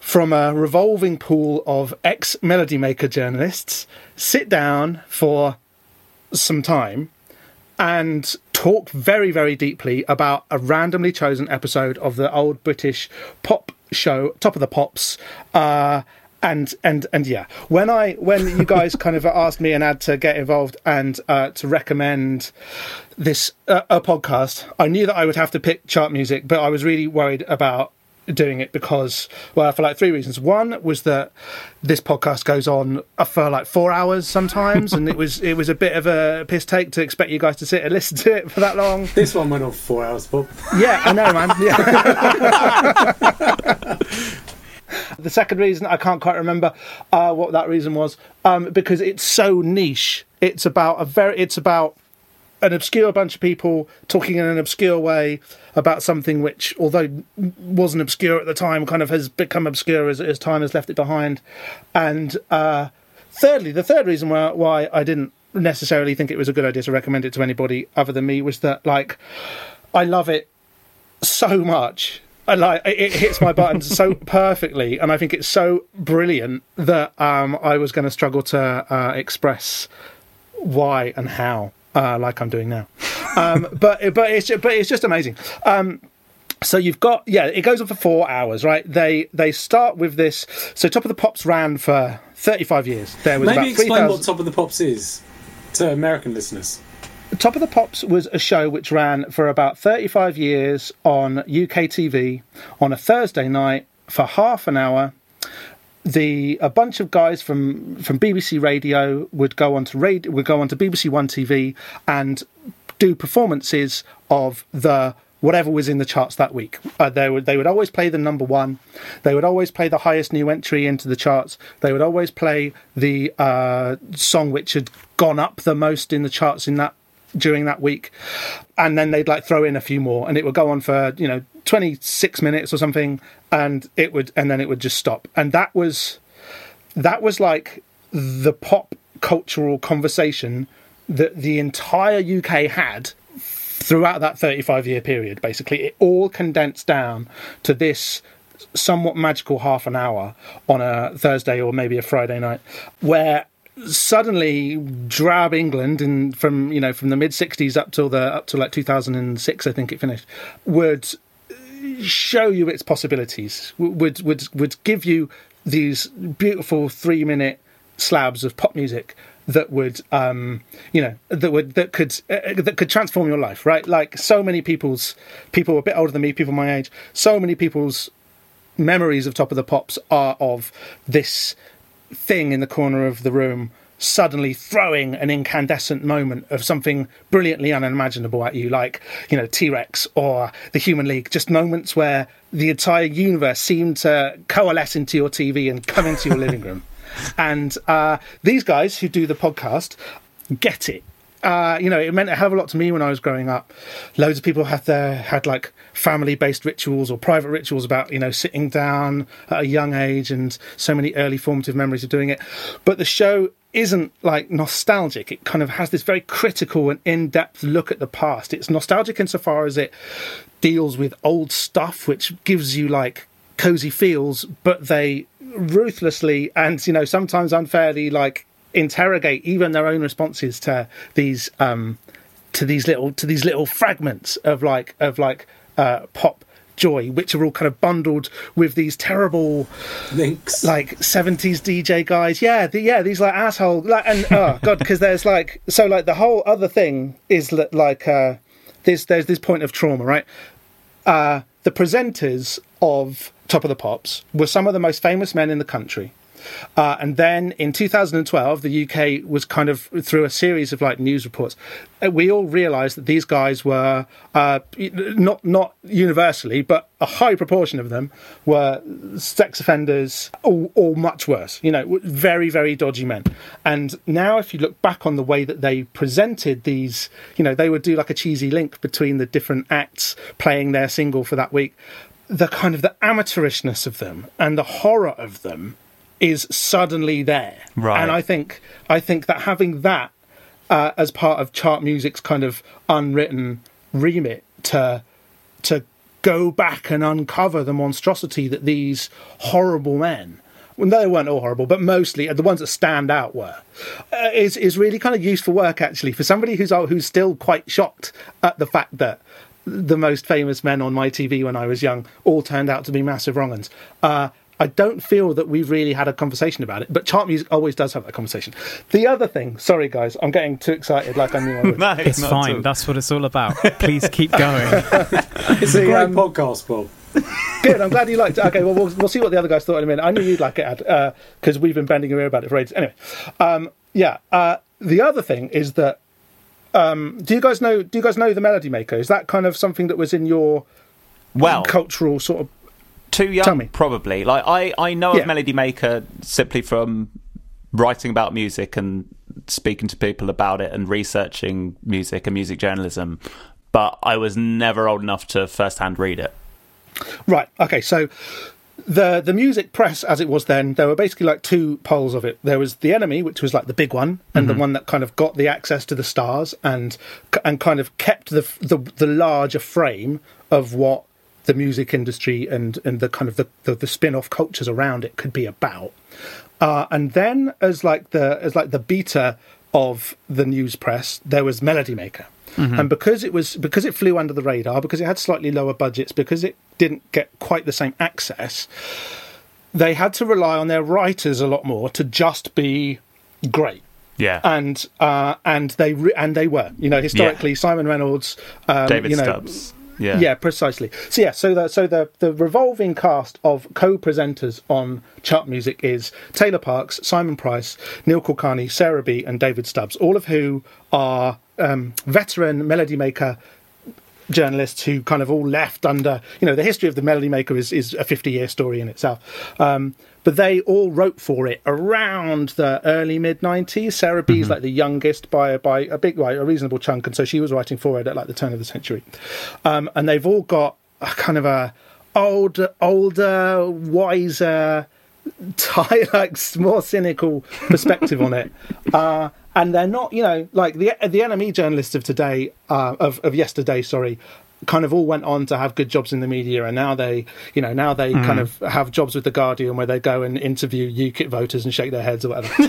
from a revolving pool of ex-Melody Maker journalists sit down for some time and talk very, very deeply about a randomly chosen episode of the old British pop show, Top of the Pops, when you guys kind of asked me and had to get involved and to recommend this a podcast, I knew that I would have to pick Chart Music, but I was really worried about doing it because, well, for like three reasons. One was that this podcast goes on for like 4 hours sometimes, and it was a bit of a piss take to expect you guys to sit and listen to it for that long. This one went on for 4 hours, Bob. Yeah, I know, man. Yeah. The second reason, I can't quite remember what that reason was, because it's so niche. It's about an obscure bunch of people talking in an obscure way about something which, although wasn't obscure at the time, kind of has become obscure as time has left it behind. And thirdly, the third reason why I didn't necessarily think it was a good idea to recommend it to anybody other than me was that, like, I love it so much. It hits my buttons so perfectly, and I think it's so brilliant that I was going to struggle to express why and how, like I'm doing now. But it's just amazing. So you've got, it goes on for 4 hours, right? They start with this. So Top of the Pops ran for 35 years. There was maybe about 3,000... explain what Top of the Pops is to American listeners. Top of the Pops was a show which ran for about 35 years on UK TV on a Thursday night for half an hour. A bunch of guys from BBC Radio would go on to BBC One TV and do performances of whatever was in the charts that week. They would always play the number one. They would always play the highest new entry into the charts. They would always play the song which had gone up the most in the charts during that week, and then they'd like throw in a few more, and it would go on for 26 minutes or something, and then it would just stop. And that was like the pop cultural conversation that the entire UK had throughout that 35-year period, basically. It all condensed down to this somewhat magical half an hour on a Thursday or maybe a Friday night, where suddenly drab England and from the mid 60s up till like 2006, I think it finished, would show you its possibilities, would give you these beautiful 3-minute slabs of pop music that would that could transform your life, right? Like so many people a bit older than me, people my age, so many people's memories of Top of the Pops are of this thing in the corner of the room suddenly throwing an incandescent moment of something brilliantly unimaginable at you, like, T-Rex or the Human League, just moments where the entire universe seemed to coalesce into your TV and come into your living room. And these guys who do the podcast get it. It meant a hell of a lot to me when I was growing up. Loads of people had like family-based rituals or private rituals about, sitting down at a young age, and so many early formative memories of doing it. But the show isn't like nostalgic. It kind of has this very critical and in-depth look at the past. It's nostalgic insofar as it deals with old stuff, which gives you like cozy feels, but they ruthlessly and, sometimes unfairly like interrogate even their own responses to these little fragments of pop joy, which are all kind of bundled with these terrible links, like 70s DJ guys. These like asshole, like, and oh god, because there's like, so like the whole other thing is like there's this point of trauma, right? The presenters of Top of the Pops were some of the most famous men in the country. And then in 2012, the UK was kind of, through a series of like news reports, we all realised that these guys were, not universally, but a high proportion of them were sex offenders or much worse, very, very dodgy men. And now if you look back on the way that they presented these, they would do like a cheesy link between the different acts playing their single for that week. The kind of the amateurishness of them and the horror of them is suddenly there, right? And I think that having that as part of Chart Music's kind of unwritten remit to go back and uncover the monstrosity that these horrible men, well, they weren't all horrible, but mostly the ones that stand out were, is really kind of useful work actually for somebody who's still quite shocked at the fact that the most famous men on my TV when I was young all turned out to be massive wrong-uns. I don't feel that we've really had a conversation about it, but Chart Music always does have that conversation. The other thing, sorry guys, I'm getting too excited like I knew I would. No, it's fine, that's what it's all about. Please keep going. It's a great podcast, Paul. Good, I'm glad you liked it. Okay, well, we'll see what the other guys thought in a minute. I knew you'd like it, Ad, because we've been bending your ear about it for ages. Anyway, the other thing is that, do you guys know the Melody Maker? Is that kind of something that was in your cultural sort of... Too young, probably. Like I know of Melody Maker simply from writing about music and speaking to people about it and researching music and music journalism, but I was never old enough to first-hand read it. Right, okay, so the music press, as it was then, there were basically like two poles of it. There was The Enemy, which was like the big one, and the one that kind of got the access to the stars and kind of kept the larger frame of what the music industry and the kind of the spin-off cultures around it could be about, and then as like the beta of the news press, there was Melody Maker, and because it flew under the radar, because it had slightly lower budgets, because it didn't get quite the same access, they had to rely on their writers a lot more to just be great. Yeah, and they were historically Simon Reynolds, David Stubbs. Yeah, precisely. So the revolving cast of co-presenters on Chart Music is Taylor Parks, Simon Price, Neil Kulkarni, Sarah B, and David Stubbs, all of who are veteran Melody Maker journalists who kind of all left under... the history of the Melody Maker is a 50-year story in itself. But they all wrote for it around the early mid-90s. Sarah B's like the youngest by a reasonable chunk, and so she was writing for it at like the turn of the century. And they've all got a kind of a older, wiser more cynical perspective on it. And they're not, you know, like the NME journalists of today, of yesterday, sorry, kind of all went on to have good jobs in the media, and now they, you know, now they kind of have jobs with The Guardian where they go and interview UKIP voters and shake their heads or whatever.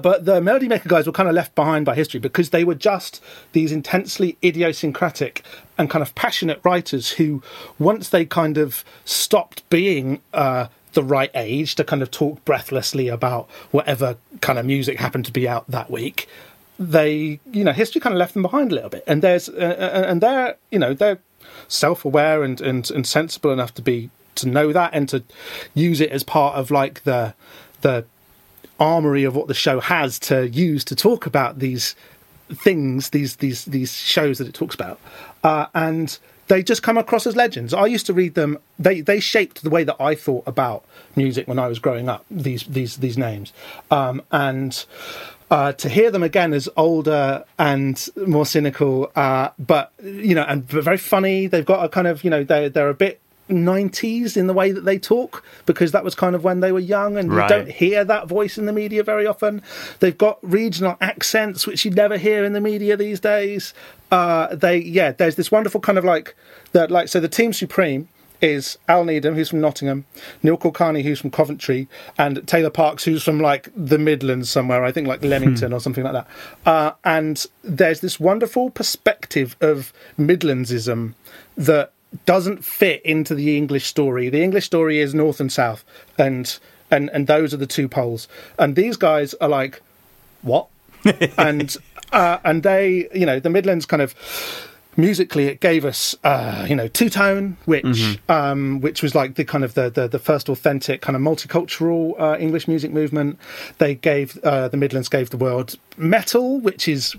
But the Melody Maker guys were kind of left behind by history because they were just these intensely idiosyncratic and kind of passionate writers who, once they kind of stopped being the right age to kind of talk breathlessly about whatever kind of music happened to be out that week, they, you know, history kind of left them behind a little bit. And there's, and they're, you know, they're self-aware and sensible enough to know that and to use it as part of like the armory of what the show has to use to talk about these things, these shows that it talks about, and they just come across as legends. I used to read them. They shaped the way that I thought about music when I was growing up, these names, to hear them again as older and more cynical, but you know, and very funny. They've got a kind of, you know, they're a bit 90s in the way that they talk, because that was kind of when they were young, and you don't hear that voice in the media very often. They've got regional accents which you never hear in the media these days. There's this wonderful kind of like that, like, so the team supreme is Al Needham, who's from Nottingham, Neil Kulkarni, who's from Coventry, and Taylor Parks, who's from like the Midlands somewhere, I think like Leamington or something like that. And there's this wonderful perspective of Midlandsism that doesn't fit into the English story. The English story is north and south, and those are the two poles. And these guys are like, what? and they, you know, the Midlands kind of musically, it gave us, you know, two-tone, which was like the kind of the first authentic kind of multicultural English music movement. They gave the Midlands gave the world metal, which is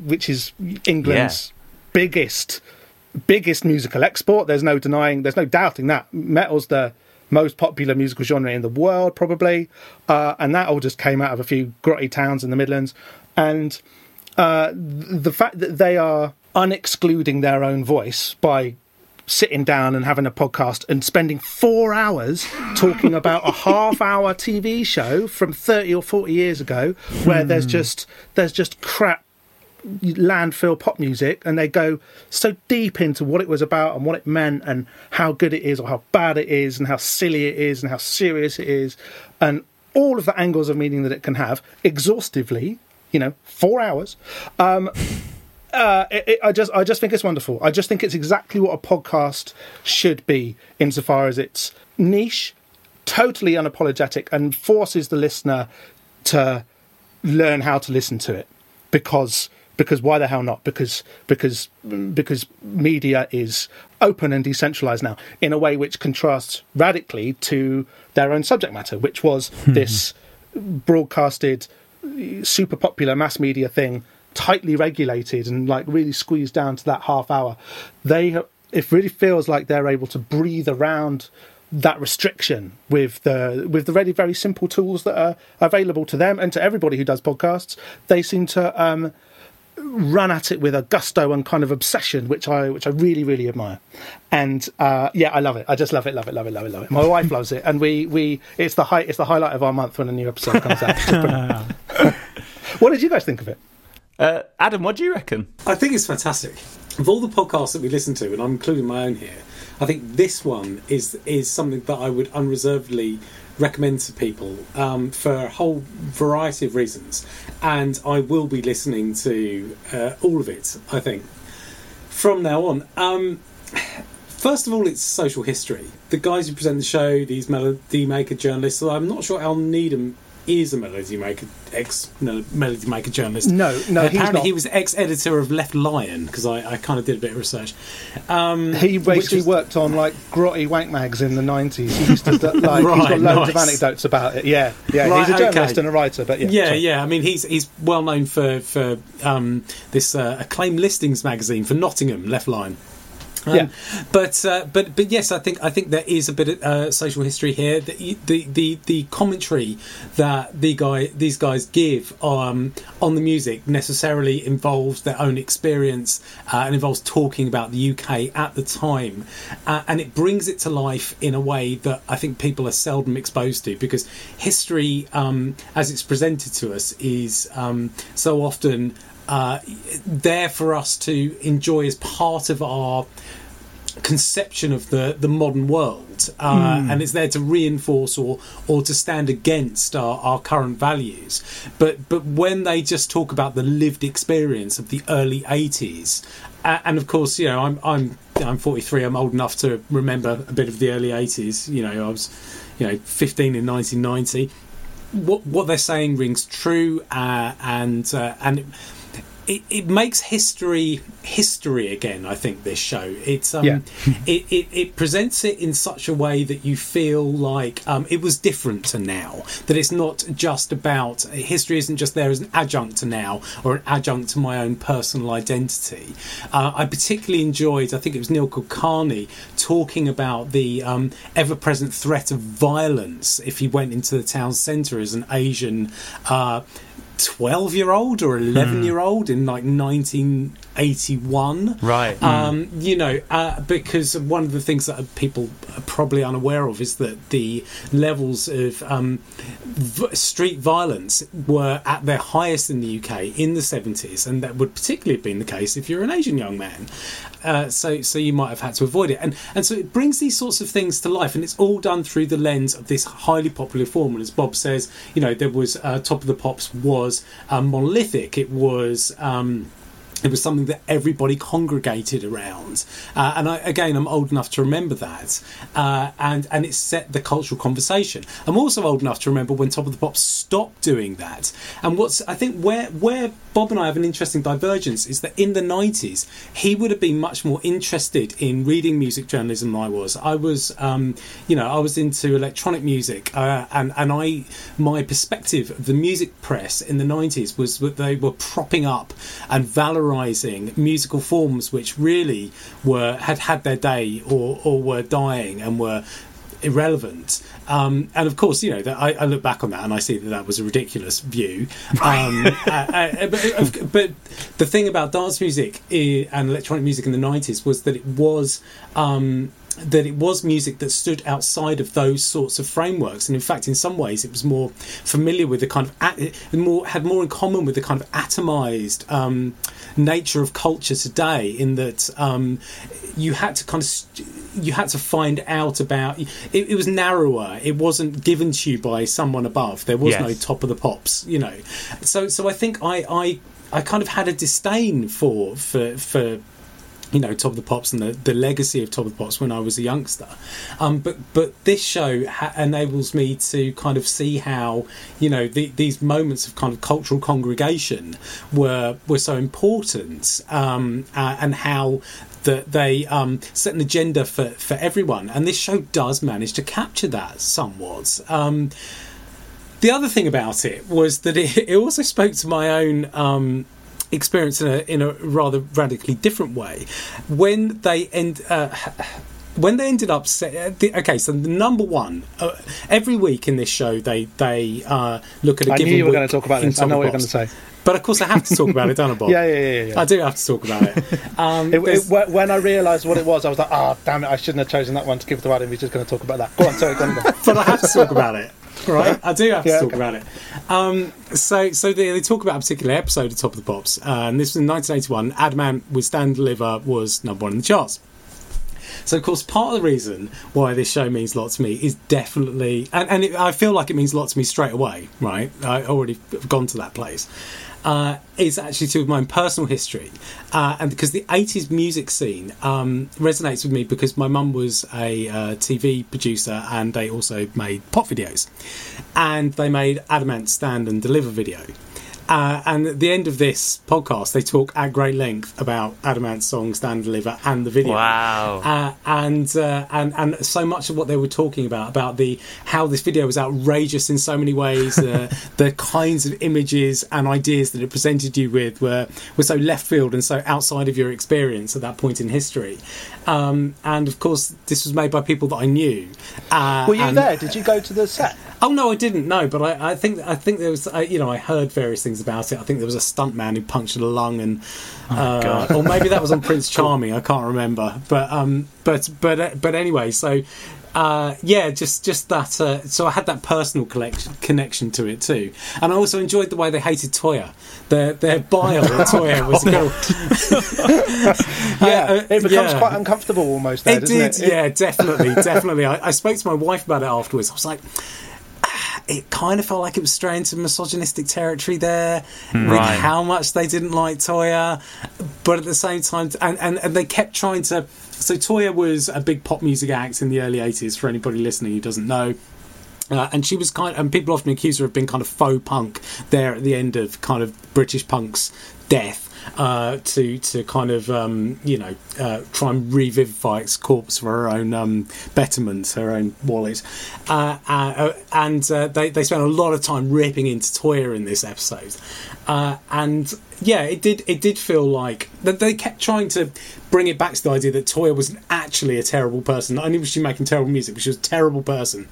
England's biggest musical export. There's no doubting that. Metal's the most popular musical genre in the world, probably, and that all just came out of a few grotty towns in the Midlands. And the fact that they are unexcluding their own voice by sitting down and having a podcast and spending 4 hours talking about a half-hour TV show from 30 or 40 years ago, where there's just crap landfill pop music, and they go so deep into what it was about and what it meant and how good it is or how bad it is and how silly it is and how serious it is and all of the angles of meaning that it can have, exhaustively, you know, 4 hours. I just think it's wonderful. I just think it's exactly what a podcast should be, insofar as it's niche, totally unapologetic, and forces the listener to learn how to listen to it, because why the hell not? Because media is open and decentralized now in a way which contrasts radically to their own subject matter, which was this broadcasted, super popular mass media thing, tightly regulated and like really squeezed down to that half hour. It really feels like they're able to breathe around that restriction with the really very simple tools that are available to them and to everybody who does podcasts. They seem to run at it with a gusto and kind of obsession, which I really, really admire. And I love it. I just love it. My wife loves it, and we it's the highlight of our month when a new episode comes out. What did you guys think of it? Adam, what do you reckon? I think it's fantastic. Of all the podcasts that we listen to, and I'm including my own here, I think this one is something that I would unreservedly recommend to people for a whole variety of reasons, and I will be listening to all of it, I think, from now on. First of all, it's social history. The guys who present the show, these Melody Maker journalists, although I'm not sure Al Needham is a Melody Maker Melody Maker journalist. No, he's apparently not. He was ex-editor of Left Lion, because I kind of did a bit of research. He basically worked on like grotty wank mags in the 90s. He used to like he's got loads of anecdotes about it. Yeah. Right, he's a journalist and a writer, but yeah. I mean, he's well known for this acclaimed listings magazine for Nottingham, Left Lion. But yes, I think there is a bit of social history here. The commentary that these guys give on the music necessarily involves their own experience and involves talking about the UK at the time, and it brings it to life in a way that I think people are seldom exposed to, because history, as it's presented to us, is so often there for us to enjoy as part of our conception of the modern world, and it's there to reinforce or to stand against our current values. But when they just talk about the lived experience of the early 80s, and of course, you know, I'm 43. I'm old enough to remember a bit of the early 80s. You know, I was 15 in 1990. What they're saying rings true, and it makes history again. I think this show, it presents it in such a way that you feel like it was different to now. That it's not just about history, isn't just there as an adjunct to now or an adjunct to my own personal identity. I particularly enjoyed, I think it was Neil Kulkarni, talking about the ever-present threat of violence if he went into the town centre as an Asian 12-year-old or 11-year-old in like 1981, right? Because one of the things that people are probably unaware of is that the levels of street violence were at their highest in the UK in the 70s, and that would particularly have been the case if you're an Asian young man. So you might have had to avoid it, and so it brings these sorts of things to life, and it's all done through the lens of this highly popular form. And as Bob says, there was Top of the Pops was monolithic. It was something that everybody congregated around, and I'm old enough to remember that, and it set the cultural conversation. I'm also old enough to remember when Top of the Pops stopped doing that. And where Bob and I have an interesting divergence is that in the 90s he would have been much more interested in reading music journalism than I was. I was into electronic music, and my perspective of the music press in the 90s was that they were propping up and valorising musical forms which really had their day or were dying and were irrelevant, and of course I look back on that and I see that was a ridiculous view. But the thing about dance music and electronic music in the 90s was that it was music that stood outside of those sorts of frameworks, and in fact in some ways it was more familiar with the kind of had more in common with the kind of atomized nature of culture today, in that you had to find out about it was narrower. It wasn't given to you by someone above. There was no Top of the Pops, so I think I kind of had a disdain for Top of the Pops and the legacy of Top of the Pops when I was a youngster, but this show enables me to kind of see how these moments of kind of cultural congregation were so important, and how that they set an agenda for everyone, and this show does manage to capture that somewhat. The other thing about it was that it also spoke to my own experience in a rather radically different way. When they ended up... So the number one... every week in this show, they look at a given... I knew you were going to talk about this. I know what you're going to say. But of course I have to talk about it, don't I, Bob? Yeah. I do have to talk about it. When I realised what it was, I was like, damn it, I shouldn't have chosen that one to give to Adam. He's just going to talk about that. Go on, sorry, go on. But I have to talk about it. Right, I do have to talk about it. So they talk about a particular episode of Top of the Pops, and this was in 1981. Adman with Stand and Deliver was number one in the charts. So, of course, part of the reason why this show means a lot to me is definitely... And I feel like it means a lot to me straight away, right? I already have gone to that place. Is actually to my own personal history, and because the 80s music scene resonates with me because my mum was a TV producer, and they also made pop videos, and they made Adamant Stand and Deliver video. And at the end of this podcast, they talk at great length about Adamant's song, Stand and Deliver, and the video. Wow. And so much of what they were talking about the how this video was outrageous in so many ways, the kinds of images and ideas that it presented you with were so left field and so outside of your experience at that point in history. And of course, this was made by people that I knew. Were you there? Did you go to the set? Oh no, I didn't. No, but I think there was. I heard various things about it. I think there was a stuntman who punctured a lung, and or maybe that was on Prince Charming. I can't remember. But anyway, so. Just that. So I had that personal connection to it too, and I also enjoyed the way they hated Toya. Their bile on Toya was cool. It becomes quite uncomfortable almost. There, doesn't it? Yeah, definitely. I spoke to my wife about it afterwards. I was like, it kind of felt like it was straying into misogynistic territory there. Right. With how much they didn't like Toya, but at the same time, and they kept trying to. So Toya was a big pop music act in the early 80s, for anybody listening who doesn't know. And she was and people often accuse her of being kind of faux punk there at the end of kind of British punk's death, to kind of try and revivify its corpse for her own betterment, her own wallet. And they spent a lot of time ripping into Toya in this episode. It did feel like that they kept trying to bring it back to the idea that Toya wasn't actually a terrible person. Not only was she making terrible music, but she was a terrible person.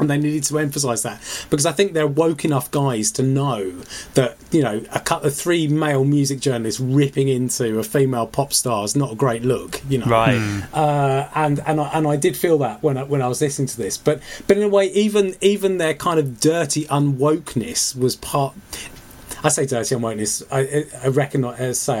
And they needed to emphasise that, because I think they're woke enough guys to know that, a couple of three male music journalists ripping into a female pop star is not a great look, Right. And I did feel that when I was listening to this, but in a way, even their kind of dirty unwokeness was part. I say dirty unwokeness. I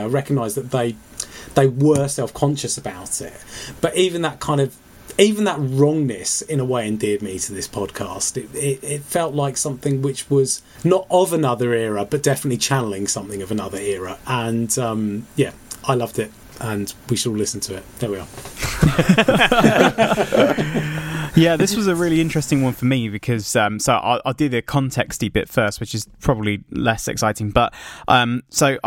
recognise that they were self-conscious about it, but even that kind of. Even that wrongness, in a way, endeared me to this podcast. It felt like something which was not of another era, but definitely channeling something of another era. And, I loved it. And we should all listen to it. There we are. Yeah, this was a really interesting one for me because... I'll do the context-y bit first, which is probably less exciting. But I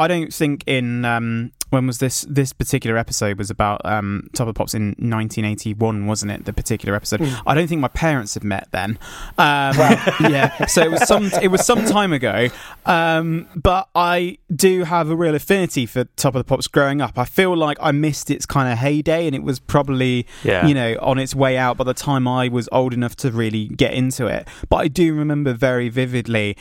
don't think in... When was this particular episode was about Top of the Pops in 1981, wasn't it? The particular episode. I don't think my parents had met then. Wow. Yeah. So it was some time ago. But I do have a real affinity for Top of the Pops growing up. I feel like I missed its kind of heyday, and it was probably on its way out by the time I was old enough to really get into it. But I do remember very vividly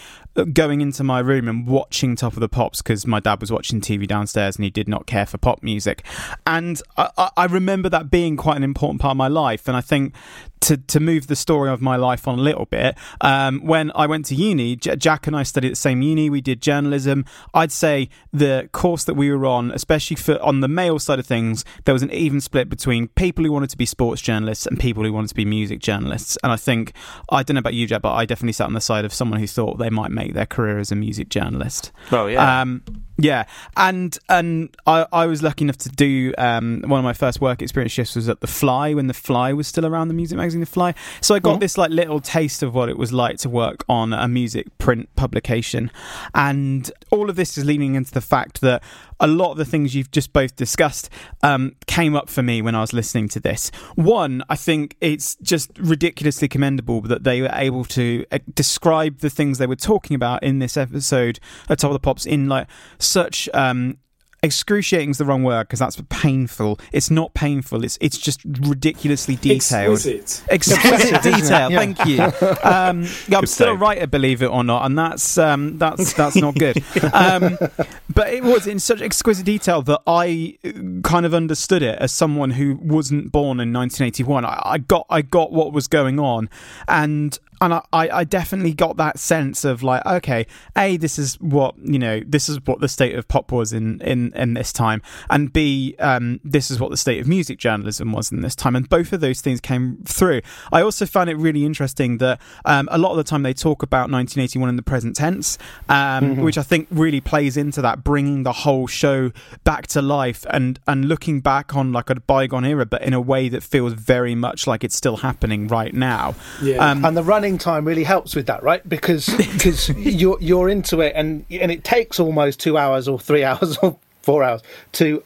going into my room and watching Top of the Pops because my dad was watching TV downstairs and he did not care for pop music, and I remember that being quite an important part of my life. And I think to move the story of my life on a little bit, when I went to uni, Jack and I studied at the same uni. We did journalism. I'd say the course that we were on, especially on the male side of things, there was an even split between people who wanted to be sports journalists and people who wanted to be music journalists. And I think, I don't know about you, Jack, but I definitely sat on the side of someone who thought they might make their career as a music journalist. Oh yeah. And I was lucky enough to do one of my first work experience shifts was at The Fly, when The Fly was still around, the music magazine The Fly. So I got this little taste of what it was like to work on a music print publication. And all of this is leaning into the fact that a lot of the things you've just both discussed came up for me when I was listening to this. One, I think it's just ridiculously commendable that they were able to describe the things they were talking about in this episode at Top of the Pops in such excruciating is the wrong word, because that's painful. It's not painful. It's just ridiculously detailed. Exquisite detail. Yeah. Thank you. I'm still a writer, believe it or not, and that's not good. But it was in such exquisite detail that I kind of understood it as someone who wasn't born in 1981. I got what was going on, and I definitely got that sense of this is what the state of pop was in this time, and B, this is what the state of music journalism was in this time, and both of those things came through. I also found it really interesting that a lot of the time they talk about 1981 in the present tense, which I think really plays into that, bringing the whole show back to life and looking back on like a bygone era, but in a way that feels very much like it's still happening right now. And the running playing time really helps with that, right? Because you're into it, and it takes almost 2 hours or 3 hours or 4 hours to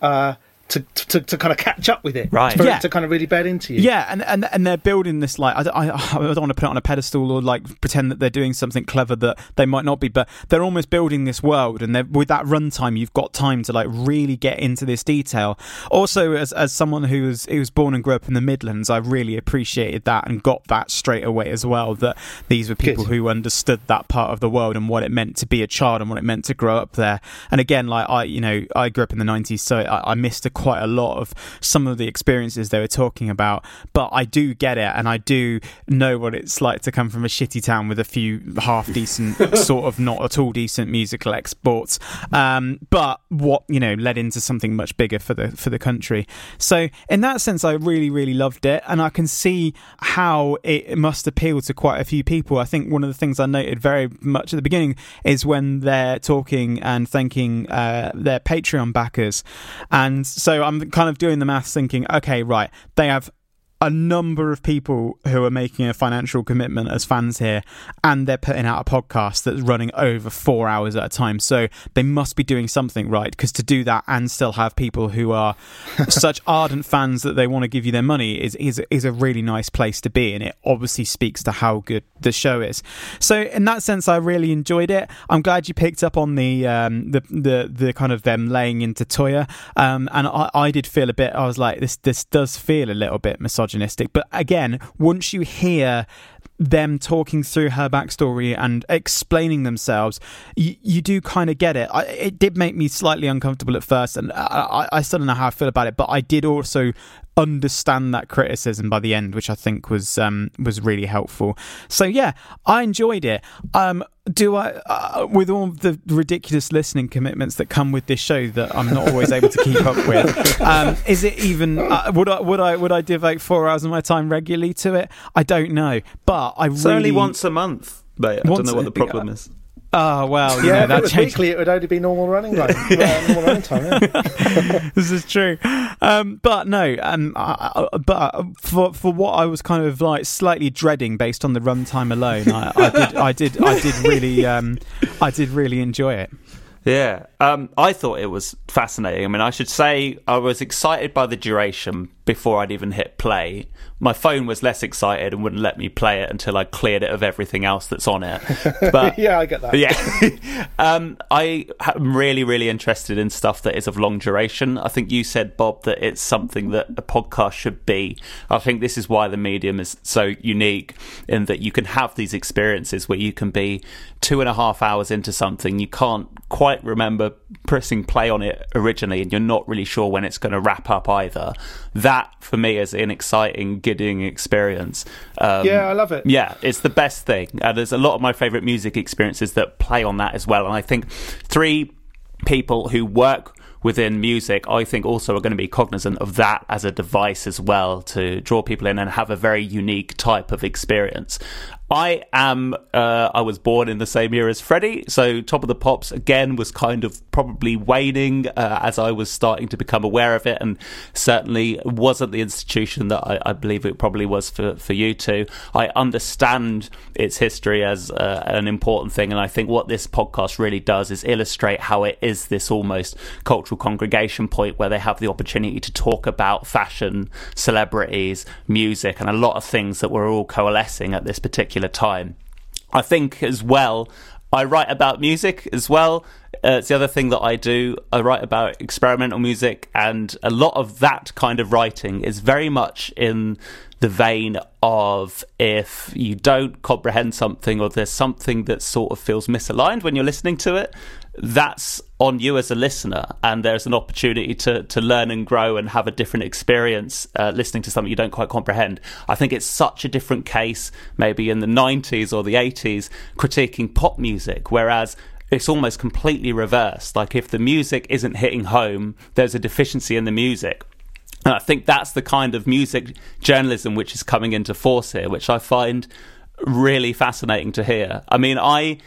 kind of catch up with it, right? For it to kind of really bed into you. Yeah, and they're building this, like, I don't want to put it on a pedestal or like pretend that they're doing something clever that they might not be, but they're almost building this world, and with that runtime, you've got time to like really get into this detail. Also, as someone who was born and grew up in the Midlands, I really appreciated that and got that straight away as well, that these were people who understood that part of the world and what it meant to be a child and what it meant to grow up there. And again, like, I grew up in the 90s, so I missed quite a lot of some of the experiences they were talking about, but I do get it, and I do know what it's like to come from a shitty town with a few half decent sort of not at all decent musical exports, but what led into something much bigger for the country. So in that sense, I really, really loved it, and I can see how it must appeal to quite a few people. I think one of the things I noted very much at the beginning is when they're talking and thanking their Patreon backers, and so I'm kind of doing the maths thinking, okay, right, they have a number of people who are making a financial commitment as fans here, and they're putting out a podcast that's running over 4 hours at a time, so they must be doing something right, because to do that and still have people who are such ardent fans that they want to give you their money is a really nice place to be, and it obviously speaks to how good the show is. So in that sense, I really enjoyed it. I'm glad you picked up on the kind of them laying into Toya, and I did feel a bit, I was like, this does feel a little bit misogynistic, but again, once you hear them talking through her backstory and explaining themselves, you do kind of get it. It did make me slightly uncomfortable at first, and I still don't know how I feel about it, but I did also understand that criticism by the end, which I think was really helpful. So yeah, I enjoyed it. Do I, with all the ridiculous listening commitments that come with this show that I'm not always able to keep up with, is it even would I devote 4 hours of my time regularly to it? I don't know, but I it's really only once a month, mate. I don't know what the problem is. Oh, well, yeah, that if it was weekly, it would only be normal running time. Normal running time, yeah. This is true. But no, but for what I was kind of like slightly dreading based on the runtime alone, I did really enjoy it. Yeah, I thought it was fascinating. I mean, I should say I was excited by the duration before I'd even hit play. My phone was less excited and wouldn't let me play it until I cleared it of everything else that's on it. But yeah, I get that. Yeah, I am really, really interested in stuff that is of long duration. I think you said, Bob, that it's something that a podcast should be. I think this is why the medium is so unique, in that you can have these experiences where you can be 2.5 hours into something. You can't quite remember pressing play on it originally, and you're not really sure when it's going to wrap up either. That for me is an exciting, giddying experience. Yeah, I love it. Yeah, it's the best thing. There's a lot of my favorite music experiences that play on that as well, and I think three people who work within music, I think, also are going to be cognizant of that as a device as well, to draw people in and have a very unique type of experience. I was born in the same year as Freddie, so Top of the Pops again was kind of probably waning as I was starting to become aware of it, and certainly wasn't the institution that I believe it probably was for you two. I understand its history as an important thing, and I think what this podcast really does is illustrate how it is this almost cultural congregation point where they have the opportunity to talk about fashion, celebrities, music, and a lot of things that we're all coalescing at this particular time. I think as well, I write about music as well. It's the other thing that I do. I write about experimental music, and a lot of that kind of writing is very much in the vein of, if you don't comprehend something or there's something that sort of feels misaligned when you're listening to it, that's on you as a listener, and there's an opportunity to learn and grow and have a different experience listening to something you don't quite comprehend. I think it's such a different case maybe in the 90s or the 80s critiquing pop music, whereas it's almost completely reversed. Like, if the music isn't hitting home, there's a deficiency in the music. And I think that's the kind of music journalism which is coming into force here, which I find really fascinating to hear. I mean, I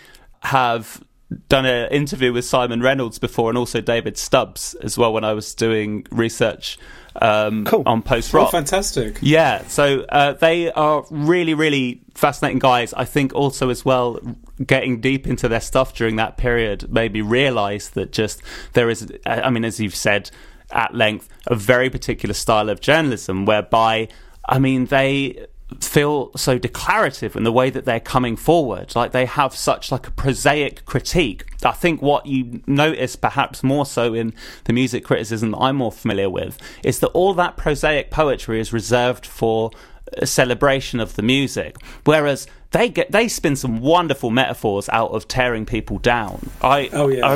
have done an interview with Simon Reynolds before, and also David Stubbs as well, when I was doing research on post-rock. Oh, fantastic. Yeah, so they are really, really fascinating guys. I think also as well, getting deep into their stuff during that period made me realise that just there is, I mean, as you've said at length, a very particular style of journalism whereby, I mean, they feel so declarative in the way that they're coming forward, like they have such like a prosaic critique. I think what you notice perhaps more so in the music criticism that I'm more familiar with is that all that prosaic poetry is reserved for a celebration of the music, whereas they spin some wonderful metaphors out of tearing people down. I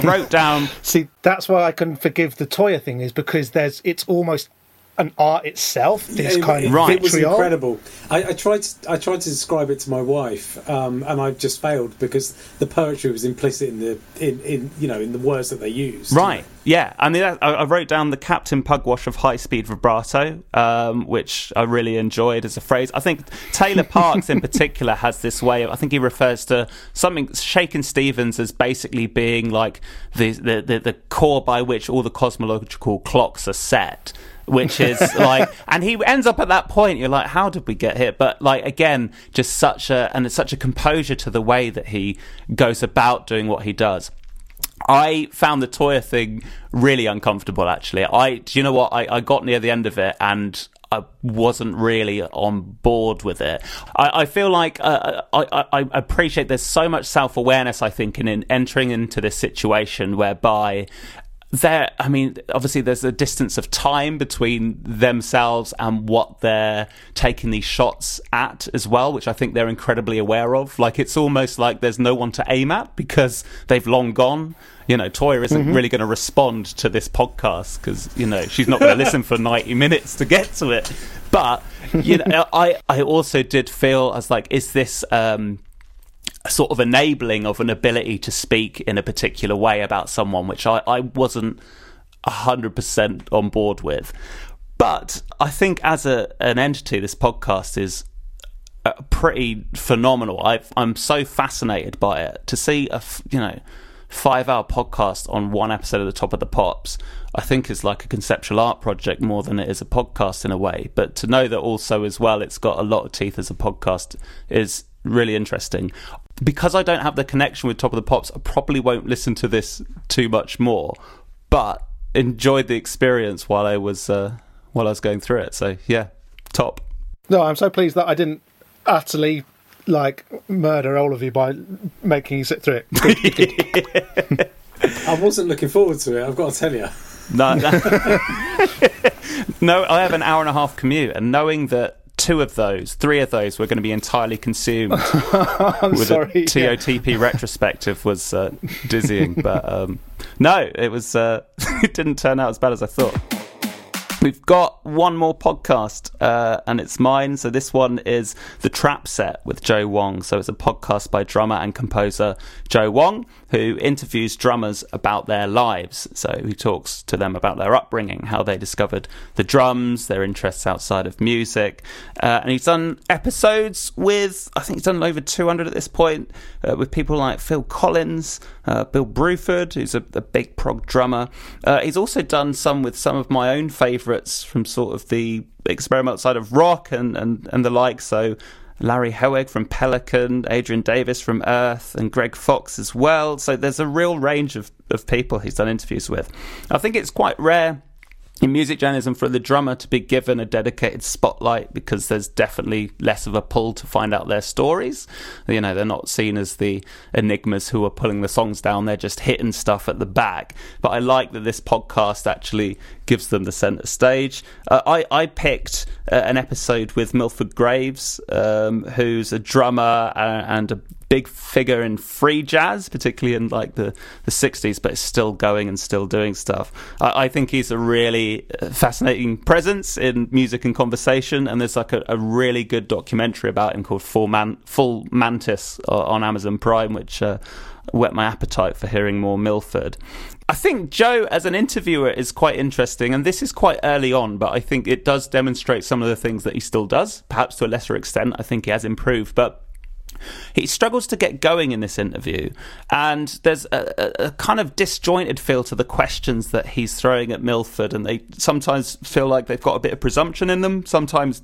wrote down see, that's why I can forgive the Toya thing, is because it's almost an art itself, this kind of vitriol. It was incredible. I tried to describe it to my wife, and I just failed because the poetry was implicit in the in the words that they used. Right. Yeah. I mean, I wrote down the Captain Pugwash of high speed vibrato, which I really enjoyed as a phrase. I think Taylor Parks in particular has this way of, I think he refers to something Shakin' Stevens as basically being like the core by which all the cosmological clocks are set. Which is like, and he ends up at that point. You're like, how did we get here? But like again, just such a composure to the way that he goes about doing what he does. I found the Toya thing really uncomfortable. Actually, I got near the end of it and I wasn't really on board with it. I feel like I appreciate there's so much self-awareness, I think, in entering into this situation whereby. I mean, obviously there's a distance of time between themselves and what they're taking these shots at as well, which I think they're incredibly aware of. Like, it's almost like there's no one to aim at because they've long gone. You know, Toya isn't really going to respond to this podcast because, you know, she's not going to listen for 90 minutes to get to it. But, you know, I also did feel, I was like, is this... a sort of enabling of an ability to speak in a particular way about someone, which I wasn't 100% on board with. But I think as an entity, this podcast is pretty phenomenal. I'm so fascinated by it. To see a 5-hour podcast on one episode of the Top of the Pops, I think is like a conceptual art project more than it is a podcast in a way. But to know that also as well, it's got a lot of teeth as a podcast is really interesting. Because I don't have the connection with Top of the Pops, I probably won't listen to this too much more, but enjoyed the experience while I was going through it. So yeah, top. No, I'm so pleased that I didn't utterly like murder all of you by making you sit through it. I wasn't looking forward to it, I've got to tell you. No, I have an hour and a half commute, and knowing that three of those were going to be entirely consumed a TOTP retrospective was dizzying. But no, it was it didn't turn out as bad as I thought. We've got one more podcast, and it's mine. So this one is The Trap Set with Joe Wong. So it's a podcast by drummer and composer Joe Wong, who interviews drummers about their lives. So he talks to them about their upbringing, how they discovered the drums, their interests outside of music. And he's done episodes with, I think he's done over 200 at this point, with people like Phil Collins, Bill Bruford, who's a big prog drummer. He's also done some with some of my own favourite from sort of the experimental side of rock and the like, so Larry Hoeg from Pelican, Adrian Davis from Earth, and Greg Fox as well. So there's a real range of people he's done interviews with. I think it's quite rare in music journalism for the drummer to be given a dedicated spotlight, because there's definitely less of a pull to find out their stories. You know, they're not seen as the enigmas who are pulling the songs down, they're just hitting stuff at the back. But I like that this podcast actually gives them the centre stage. I picked an episode with Milford Graves, who's a drummer and a big figure in free jazz, particularly in like the 60s, but is still going and still doing stuff. I think he's a really fascinating presence in music and conversation, and there's like a really good documentary about him called Full Mantis on Amazon Prime, which whet my appetite for hearing more Milford. I think Joe as an interviewer is quite interesting, and this is quite early on, but I think it does demonstrate some of the things that he still does, perhaps to a lesser extent. I think he has improved, but He struggles to get going in this interview, and there's a kind of disjointed feel to the questions that he's throwing at Milford, and they sometimes feel like they've got a bit of presumption in them, sometimes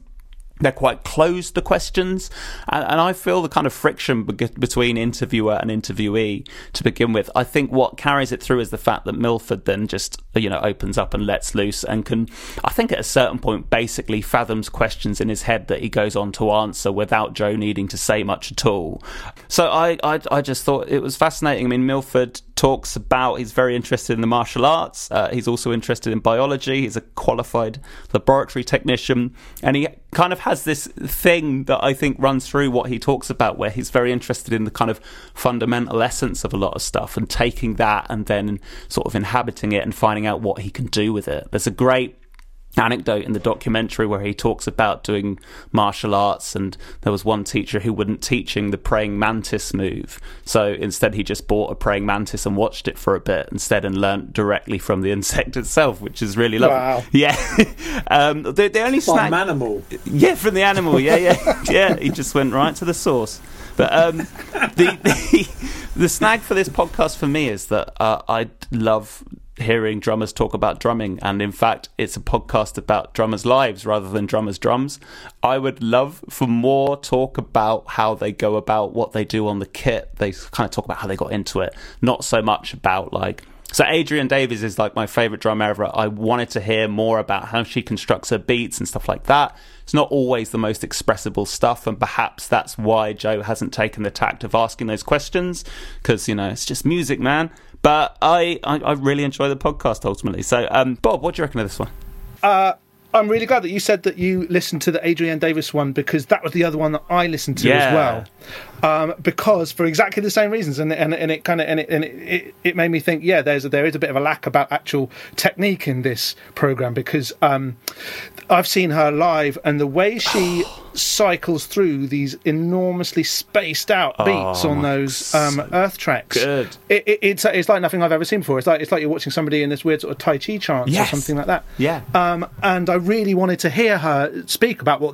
they're quite closed, the questions, and I feel the kind of friction between interviewer and interviewee to begin with. I think what carries it through is the fact that Milford then just, you know, opens up and lets loose and can, I think at a certain point, basically fathoms questions in his head that he goes on to answer without Joe needing to say much at all. So I just thought it was fascinating. I mean, Milford talks about he's very interested in the martial arts. He's also interested in biology. He's a qualified laboratory technician, and he kind of has this thing that I think runs through what he talks about, where he's very interested in the kind of fundamental essence of a lot of stuff and taking that and then sort of inhabiting it and finding out what he can do with it. There's a great anecdote in the documentary where he talks about doing martial arts, and there was one teacher who wouldn't teach him the praying mantis move, so instead he just bought a praying mantis and watched it for a bit instead and learnt directly from the insect itself, which is really lovely. Wow. Yeah. The only snack animal. Yeah, from the animal. Yeah. Yeah, he just went right to the source. But the snag for this podcast for me is that I love hearing drummers talk about drumming, and in fact it's a podcast about drummers' lives rather than drummers' drums. I would love for more talk about how they go about what they do on the kit. They kind of talk about how they got into it, not so much about like, so Adrian Davis is like my favorite drummer ever. I wanted to hear more about how she constructs her beats and stuff like that. It's not always the most expressible stuff, and perhaps that's why Joe hasn't taken the tact of asking those questions, because, you know, it's just music, man. But I really enjoy the podcast ultimately. So, Bob, what do you reckon of this one? I'm really glad that you said that you listened to the Adrian Davis one, because that was the other one that I listened to as well. Because for exactly the same reasons, and it made me think, there is a bit of a lack about actual technique in this program, because I've seen her live, and the way she cycles through these enormously spaced out beats on those earth tracks. Good. It's like nothing I've ever seen before. It's like you're watching somebody in this weird sort of Tai Chi trance or something like that. Yeah. And I really wanted to hear her speak about what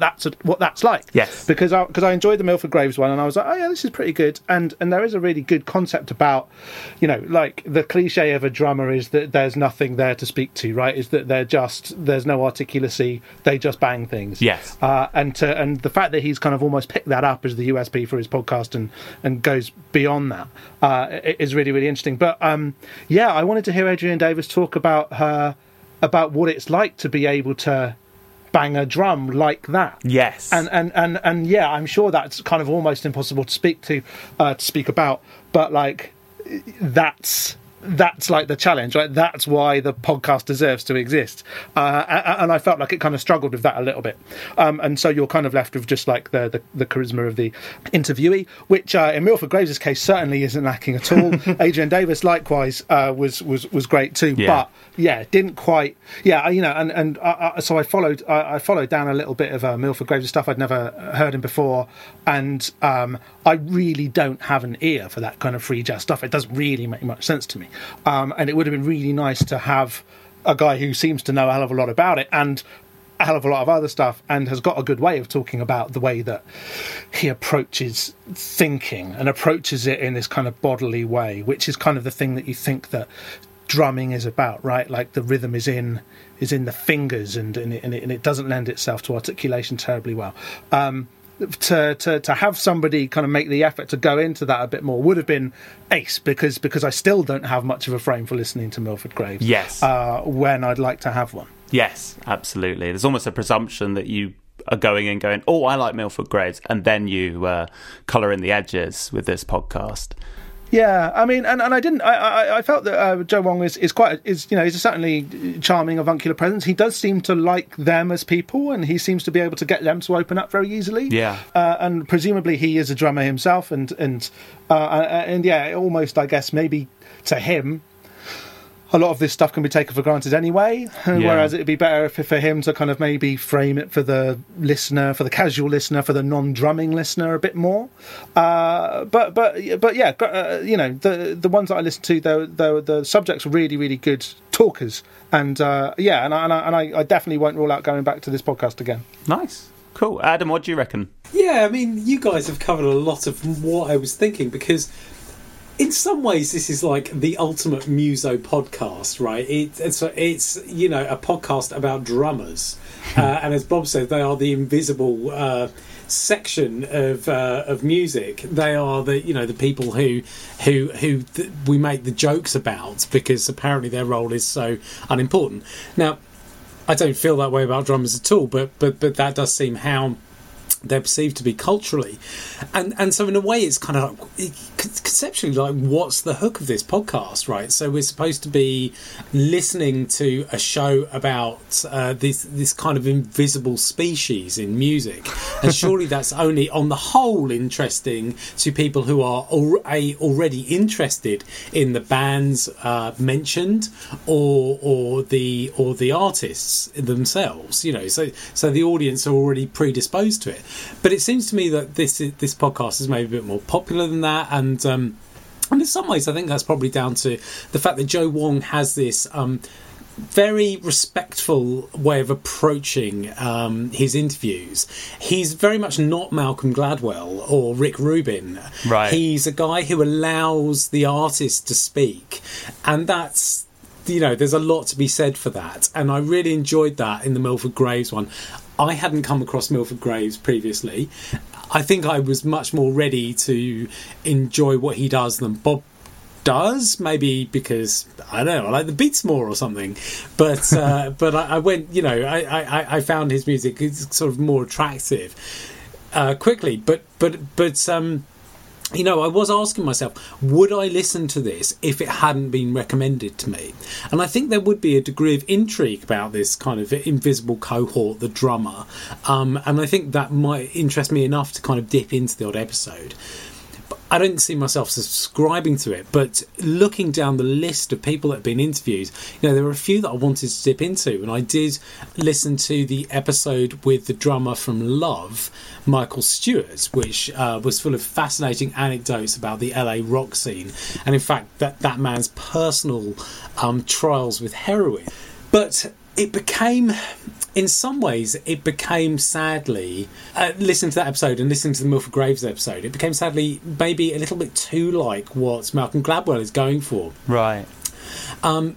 that's like. Yes. Because I enjoyed the Milford Graves one, and I was like, oh yeah, this is pretty good. And there is a really good concept about, you know, like the cliche of a drummer is that there's nothing there to speak to, right? Is that there's no articulacy. They just bang things. Yes. And the fact that he's kind of almost picked that up as the USP for his podcast and goes beyond that is really, really interesting. But I wanted to hear Adrian Davis talk about what it's like to be able to bang a drum like that. Yes. And yeah, I'm sure that's kind of almost impossible to speak about. But like that's like the challenge, right? That's why the podcast deserves to exist. And I felt like it kind of struggled with that a little bit. And so you're kind of left with just like the charisma of the interviewee, which in Milford Graves' case certainly isn't lacking at all. Adrian Davis likewise was great too, but didn't quite, so I followed down a little bit of Milford Graves' stuff. I'd never heard him before, and I really don't have an ear for that kind of free jazz stuff. It doesn't really make much sense to me. And it would have been really nice to have a guy who seems to know a hell of a lot about it and a hell of a lot of other stuff, and has got a good way of talking about the way that he approaches thinking and approaches it in this kind of bodily way, which is kind of the thing that you think that drumming is about, right? Like the rhythm is in the fingers, and it doesn't lend itself to articulation terribly well. To have somebody kind of make the effort to go into that a bit more would have been ace, because I still don't have much of a frame for listening to Milford Graves. Yes. When I'd like to have one. Yes, absolutely. There's almost a presumption that you are going, oh, I like Milford Graves, and then you colour in the edges with this podcast. Yeah, I mean, and I didn't. I felt that Joe Wong is certainly charming, avuncular presence. He does seem to like them as people, and he seems to be able to get them to open up very easily. Yeah, and presumably he is a drummer himself, and almost, I guess, maybe to him, a lot of this stuff can be taken for granted anyway, whereas it'd be better for him to kind of maybe frame it for the listener, for the casual listener, for the non-drumming listener a bit more. The ones that I listened to, the subjects were really, really good talkers, and I definitely won't rule out going back to this podcast again. Nice. Cool. Adam, what do you reckon? Yeah, I mean, you guys have covered a lot of what I was thinking, because in some ways this is like the ultimate Muso podcast, right? It's you know, a podcast about drummers. And as Bob said, they are the invisible section of music. They are the, you know, the people who we make the jokes about, because apparently their role is so unimportant. Now, I don't feel that way about drummers at all, but that does seem how they're perceived to be culturally, and so in a way it's kind of like, conceptually, like, what's the hook of this podcast, right? So we're supposed to be listening to a show about this kind of invisible species in music, and surely that's only on the whole interesting to people who are already interested in the bands mentioned or the artists themselves, you know. So the audience are already predisposed to it. But it seems to me that this podcast is maybe a bit more popular than that, and in some ways I think that's probably down to the fact that Joe Wong has this very respectful way of approaching his interviews. He's very much not Malcolm Gladwell or Rick Rubin. Right. He's a guy who allows the artist to speak, and that's, you know, there's a lot to be said for that, and I really enjoyed that in the Milford Graves one. I hadn't come across Milford Graves previously. I think I was much more ready to enjoy what he does than Bob does, maybe because, I don't know, I like the beats more or something. But but I went, you know, I found his music sort of more attractive quickly. But you know, I was asking myself, would I listen to this if it hadn't been recommended to me? And I think there would be a degree of intrigue about this kind of invisible cohort, the drummer. And I think that might interest me enough to kind of dip into the odd episode. But I don't see myself subscribing to it, but looking down the list of people that have been interviewed, you know, there were a few that I wanted to dip into. And I did listen to the episode with the drummer from Love, Michael Stewart, which was full of fascinating anecdotes about the LA rock scene, and in fact that man's personal trials with heroin. But it became, in some ways, sadly, listening to that episode and listening to the Milford Graves episode, it became sadly maybe a little bit too like what Malcolm Gladwell is going for. Right.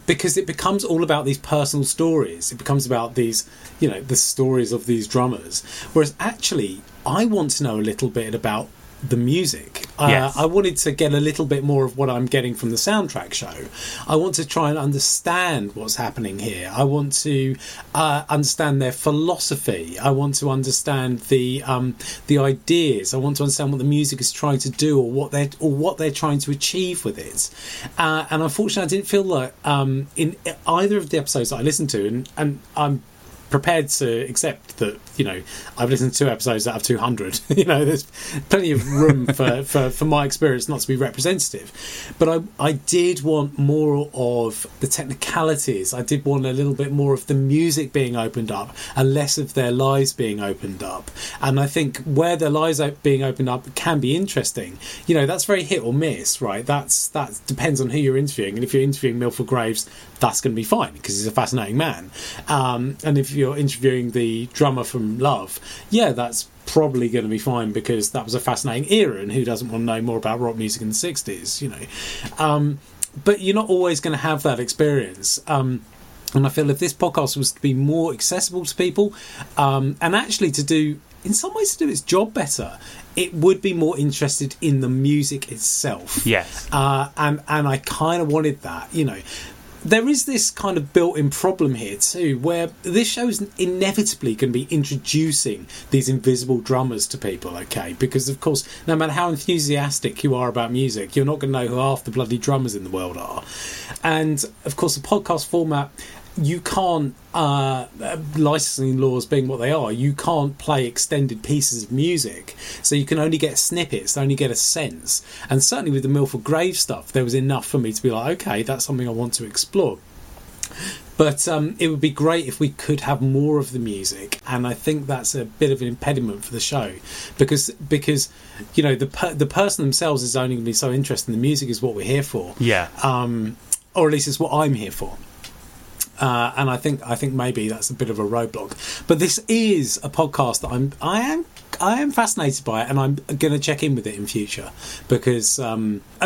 Because it becomes all about these personal stories. It becomes about these, you know, the stories of these drummers. Whereas actually, I want to know a little bit about the music. Yes. I wanted to get a little bit more of what I'm getting from the soundtrack show. I want to try and understand what's happening here. I want to understand their philosophy. I want to understand the ideas. I want to understand what the music is trying to do, or what they're trying to achieve with it. And unfortunately, I didn't feel like in either of the episodes that I listened to, and I'm prepared to accept that, you know, I've listened to 2 episodes out of 200. You know, there's plenty of room for my experience not to be representative. But I did want more of the technicalities. I did want a little bit more of the music being opened up and less of their lives being opened up. And I think where their lives are being opened up can be interesting. You know, that's very hit or miss, right? That depends on who you're interviewing. And if you're interviewing Milford Graves, that's going to be fine because he's a fascinating man. And if you're interviewing the drummer from Love, yeah, that's probably going to be fine because that was a fascinating era, and who doesn't want to know more about rock music in the 60s, you know. But you're not always going to have that experience. And I feel if this podcast was to be more accessible to people, and actually to do, in some ways, to do its job better, it would be more interested in the music itself. Yes. And I kind of wanted that, you know. There is this kind of built-in problem here too, where this show is inevitably going to be introducing these invisible drummers to people, okay? Because, of course, no matter how enthusiastic you are about music, you're not going to know who half the bloody drummers in the world are. And, of course, the podcast format, you can't, licensing laws being what they are, you can't play extended pieces of music, so you can only get snippets, only get a sense. And certainly with the Milford Graves stuff, there was enough for me to be like, okay, that's something I want to explore. But it would be great if we could have more of the music, and I think that's a bit of an impediment for the show, because you know, the person themselves is only going to be so interested in the music is what we're here for. Yeah. Or at least it's what I'm here for. And I think maybe that's a bit of a roadblock. But this is a podcast that I am fascinated by, it, and I'm going to check in with it in future, because a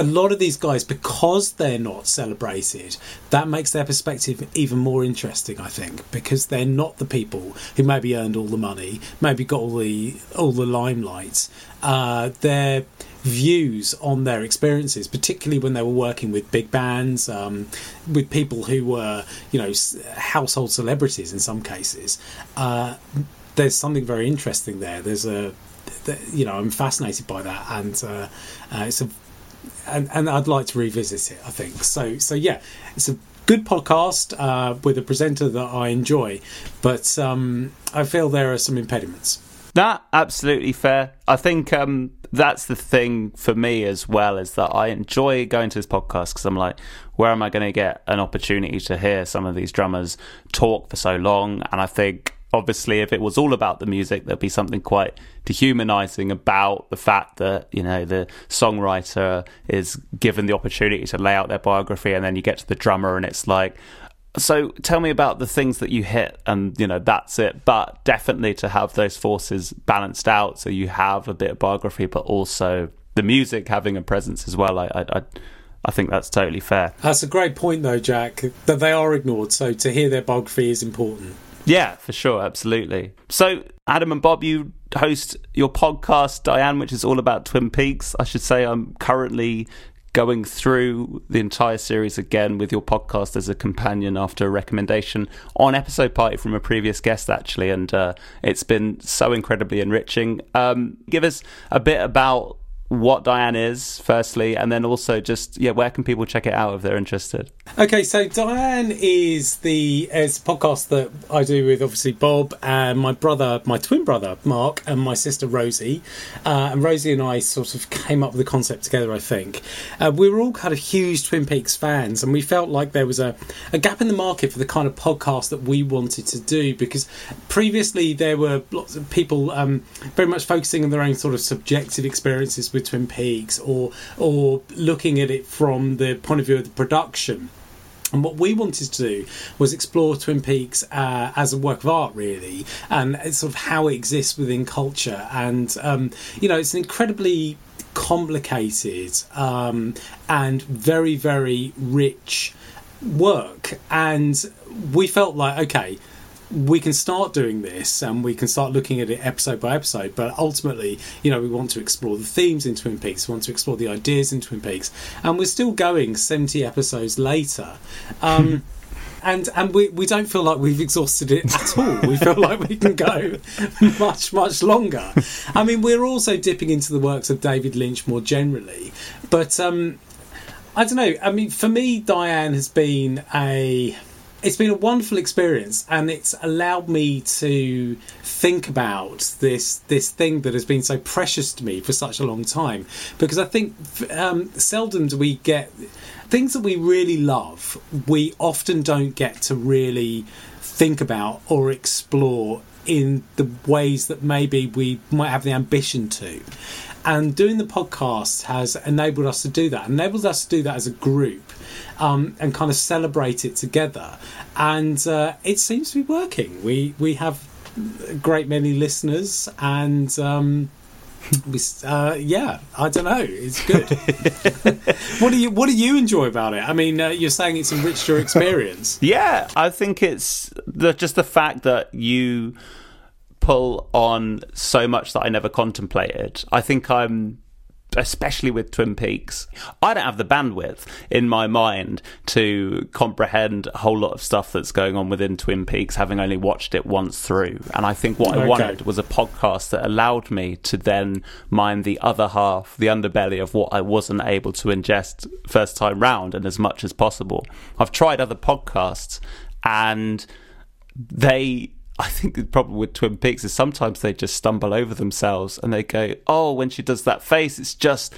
lot of these guys, because they're not celebrated, that makes their perspective even more interesting, I think, because they're not the people who maybe earned all the money, maybe got all the limelight. Their views on their experiences, particularly when they were working with big bands, with people who were, household celebrities in some cases. There's something very interesting there. There's I'm fascinated by that, and and I'd like to revisit it, I think. So yeah, it's a good podcast with a presenter that I enjoy, but I feel there are some impediments. That absolutely fair. I think that's the thing for me as well, is that I enjoy going to this podcast because I'm like, where am I going to get an opportunity to hear some of these drummers talk for so long? And I think, obviously, if it was all about the music, there'd be something quite dehumanizing about the fact that, the songwriter is given the opportunity to lay out their biography, and then you get to the drummer and it's like, so tell me about the things that you hit, and that's it. But definitely to have those forces balanced out, so you have a bit of biography, but also the music having a presence as well. I think that's totally fair. That's a great point, though, Jack, that they are ignored. So to hear their biography is important. Yeah, for sure, absolutely. So, Adam and Bob, you host your podcast, Diane, which is all about Twin Peaks. I should say I'm currently going through the entire series again with your podcast as a companion after a recommendation on Episode Party from a previous guest, actually, and it's been so incredibly enriching. Give us a bit about what Diane is, firstly, and then also just, where can people check it out if they're interested? Okay, so Diane is a podcast that I do with, obviously, Bob and my twin brother, Mark, and my sister, Rosie. And Rosie and I sort of came up with the concept together, I think. We were all kind of huge Twin Peaks fans, and we felt like there was a gap in the market for the kind of podcast that we wanted to do, because previously there were lots of people very much focusing on their own sort of subjective experiences with Twin Peaks, or looking at it from the point of view of the production. And what we wanted to do was explore Twin Peaks as a work of art, really, and sort of how it exists within culture. And it's an incredibly complicated and very, very rich work. And we felt like, okay, we can start doing this, and we can start looking at it episode by episode, but ultimately, we want to explore the themes in Twin Peaks, we want to explore the ideas in Twin Peaks, and we're still going 70 episodes later. And we don't feel like we've exhausted it at all. We feel like we can go much, much longer. I mean, we're also dipping into the works of David Lynch more generally, but I don't know. I mean, for me, Diane has been It's been a wonderful experience, and it's allowed me to think about this thing that has been so precious to me for such a long time, because I think seldom do we get things that we really love. We often don't get to really think about or explore in the ways that maybe we might have the ambition to. And doing the podcast has enabled us to do that, as a group, and kind of celebrate it together. And it seems to be working. We have a great many listeners, and I don't know. It's good. What do you enjoy about it? I mean, you're saying it's enriched your experience. Yeah, I think it's just the fact that you pull on so much that I never contemplated. I think I'm, especially with Twin Peaks, I don't have the bandwidth in my mind to comprehend a whole lot of stuff that's going on within Twin Peaks, having only watched it once through. And I think what I wanted was a podcast that allowed me to then mine the other half, the underbelly of what I wasn't able to ingest first time round, and as much as possible. I've tried other podcasts, and I think the problem with Twin Peaks is sometimes they just stumble over themselves, and they go, oh, when she does that face, it's just,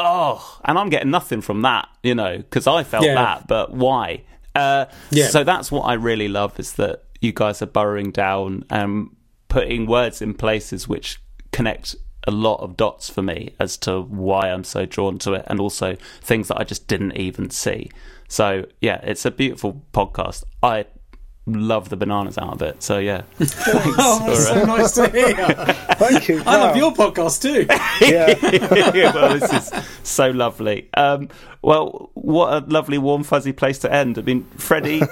oh, and I'm getting nothing from that, because I felt that, but why? So that's what I really love, is that you guys are burrowing down and putting words in places which connect a lot of dots for me as to why I'm so drawn to it, and also things that I just didn't even see. So, yeah, it's a beautiful podcast. I love the bananas out of it. So yeah. Oh, that's so nice to hear. Thank you. I love your podcast too. Yeah. Well, this is so lovely. Well, what a lovely warm fuzzy place to end. I mean, Freddie,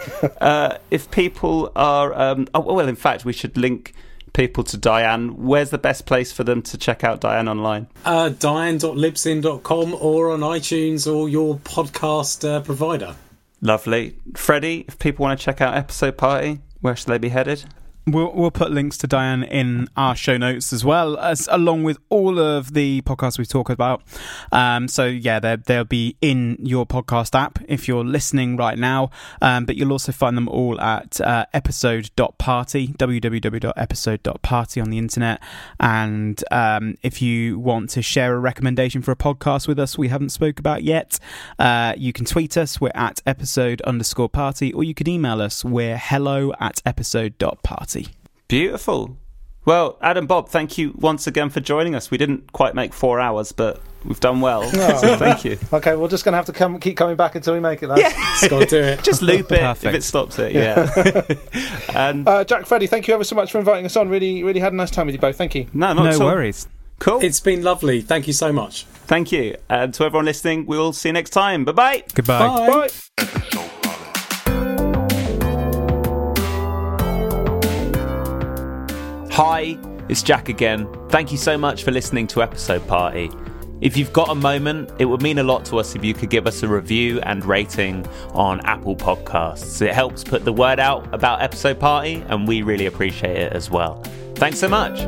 if people are in fact we should link people to Diane. Where's the best place for them to check out Diane online? Diane.libsyn.com or on iTunes or your podcast provider. Lovely. Freddie, if people want to check out Episode Party, where should they be headed? We'll put links to Diane in our show notes as well, along with all of the podcasts we've talked about. They'll be in your podcast app if you're listening right now. But you'll also find them all at episode.party, www.episode.party on the internet. And if you want to share a recommendation for a podcast with us we haven't spoke about yet, you can tweet us. We're at episode_party, or you can email us. We're hello@episode.party. Beautiful. Well, Adam, Bob, thank you once again for joining us. We didn't quite make 4 hours, but we've done well. So thank you. Okay, we're just going to have to keep coming back until we make it. That's got to do it. Just loop it. Perfect. If it stops it. Yeah. And Jack, Freddie, thank you ever so much for inviting us on. Really, really had a nice time with you both. Thank you. No worries. Cool. It's been lovely. Thank you so much. Thank you. And to everyone listening, we'll see you next time. Bye-bye. Goodbye. Bye. Hi, it's Jack again. Thank you so much for listening to Episode Party. If you've got a moment, it would mean a lot to us if you could give us a review and rating on Apple Podcasts. It helps put the word out about Episode Party, and we really appreciate it as well. Thanks so much.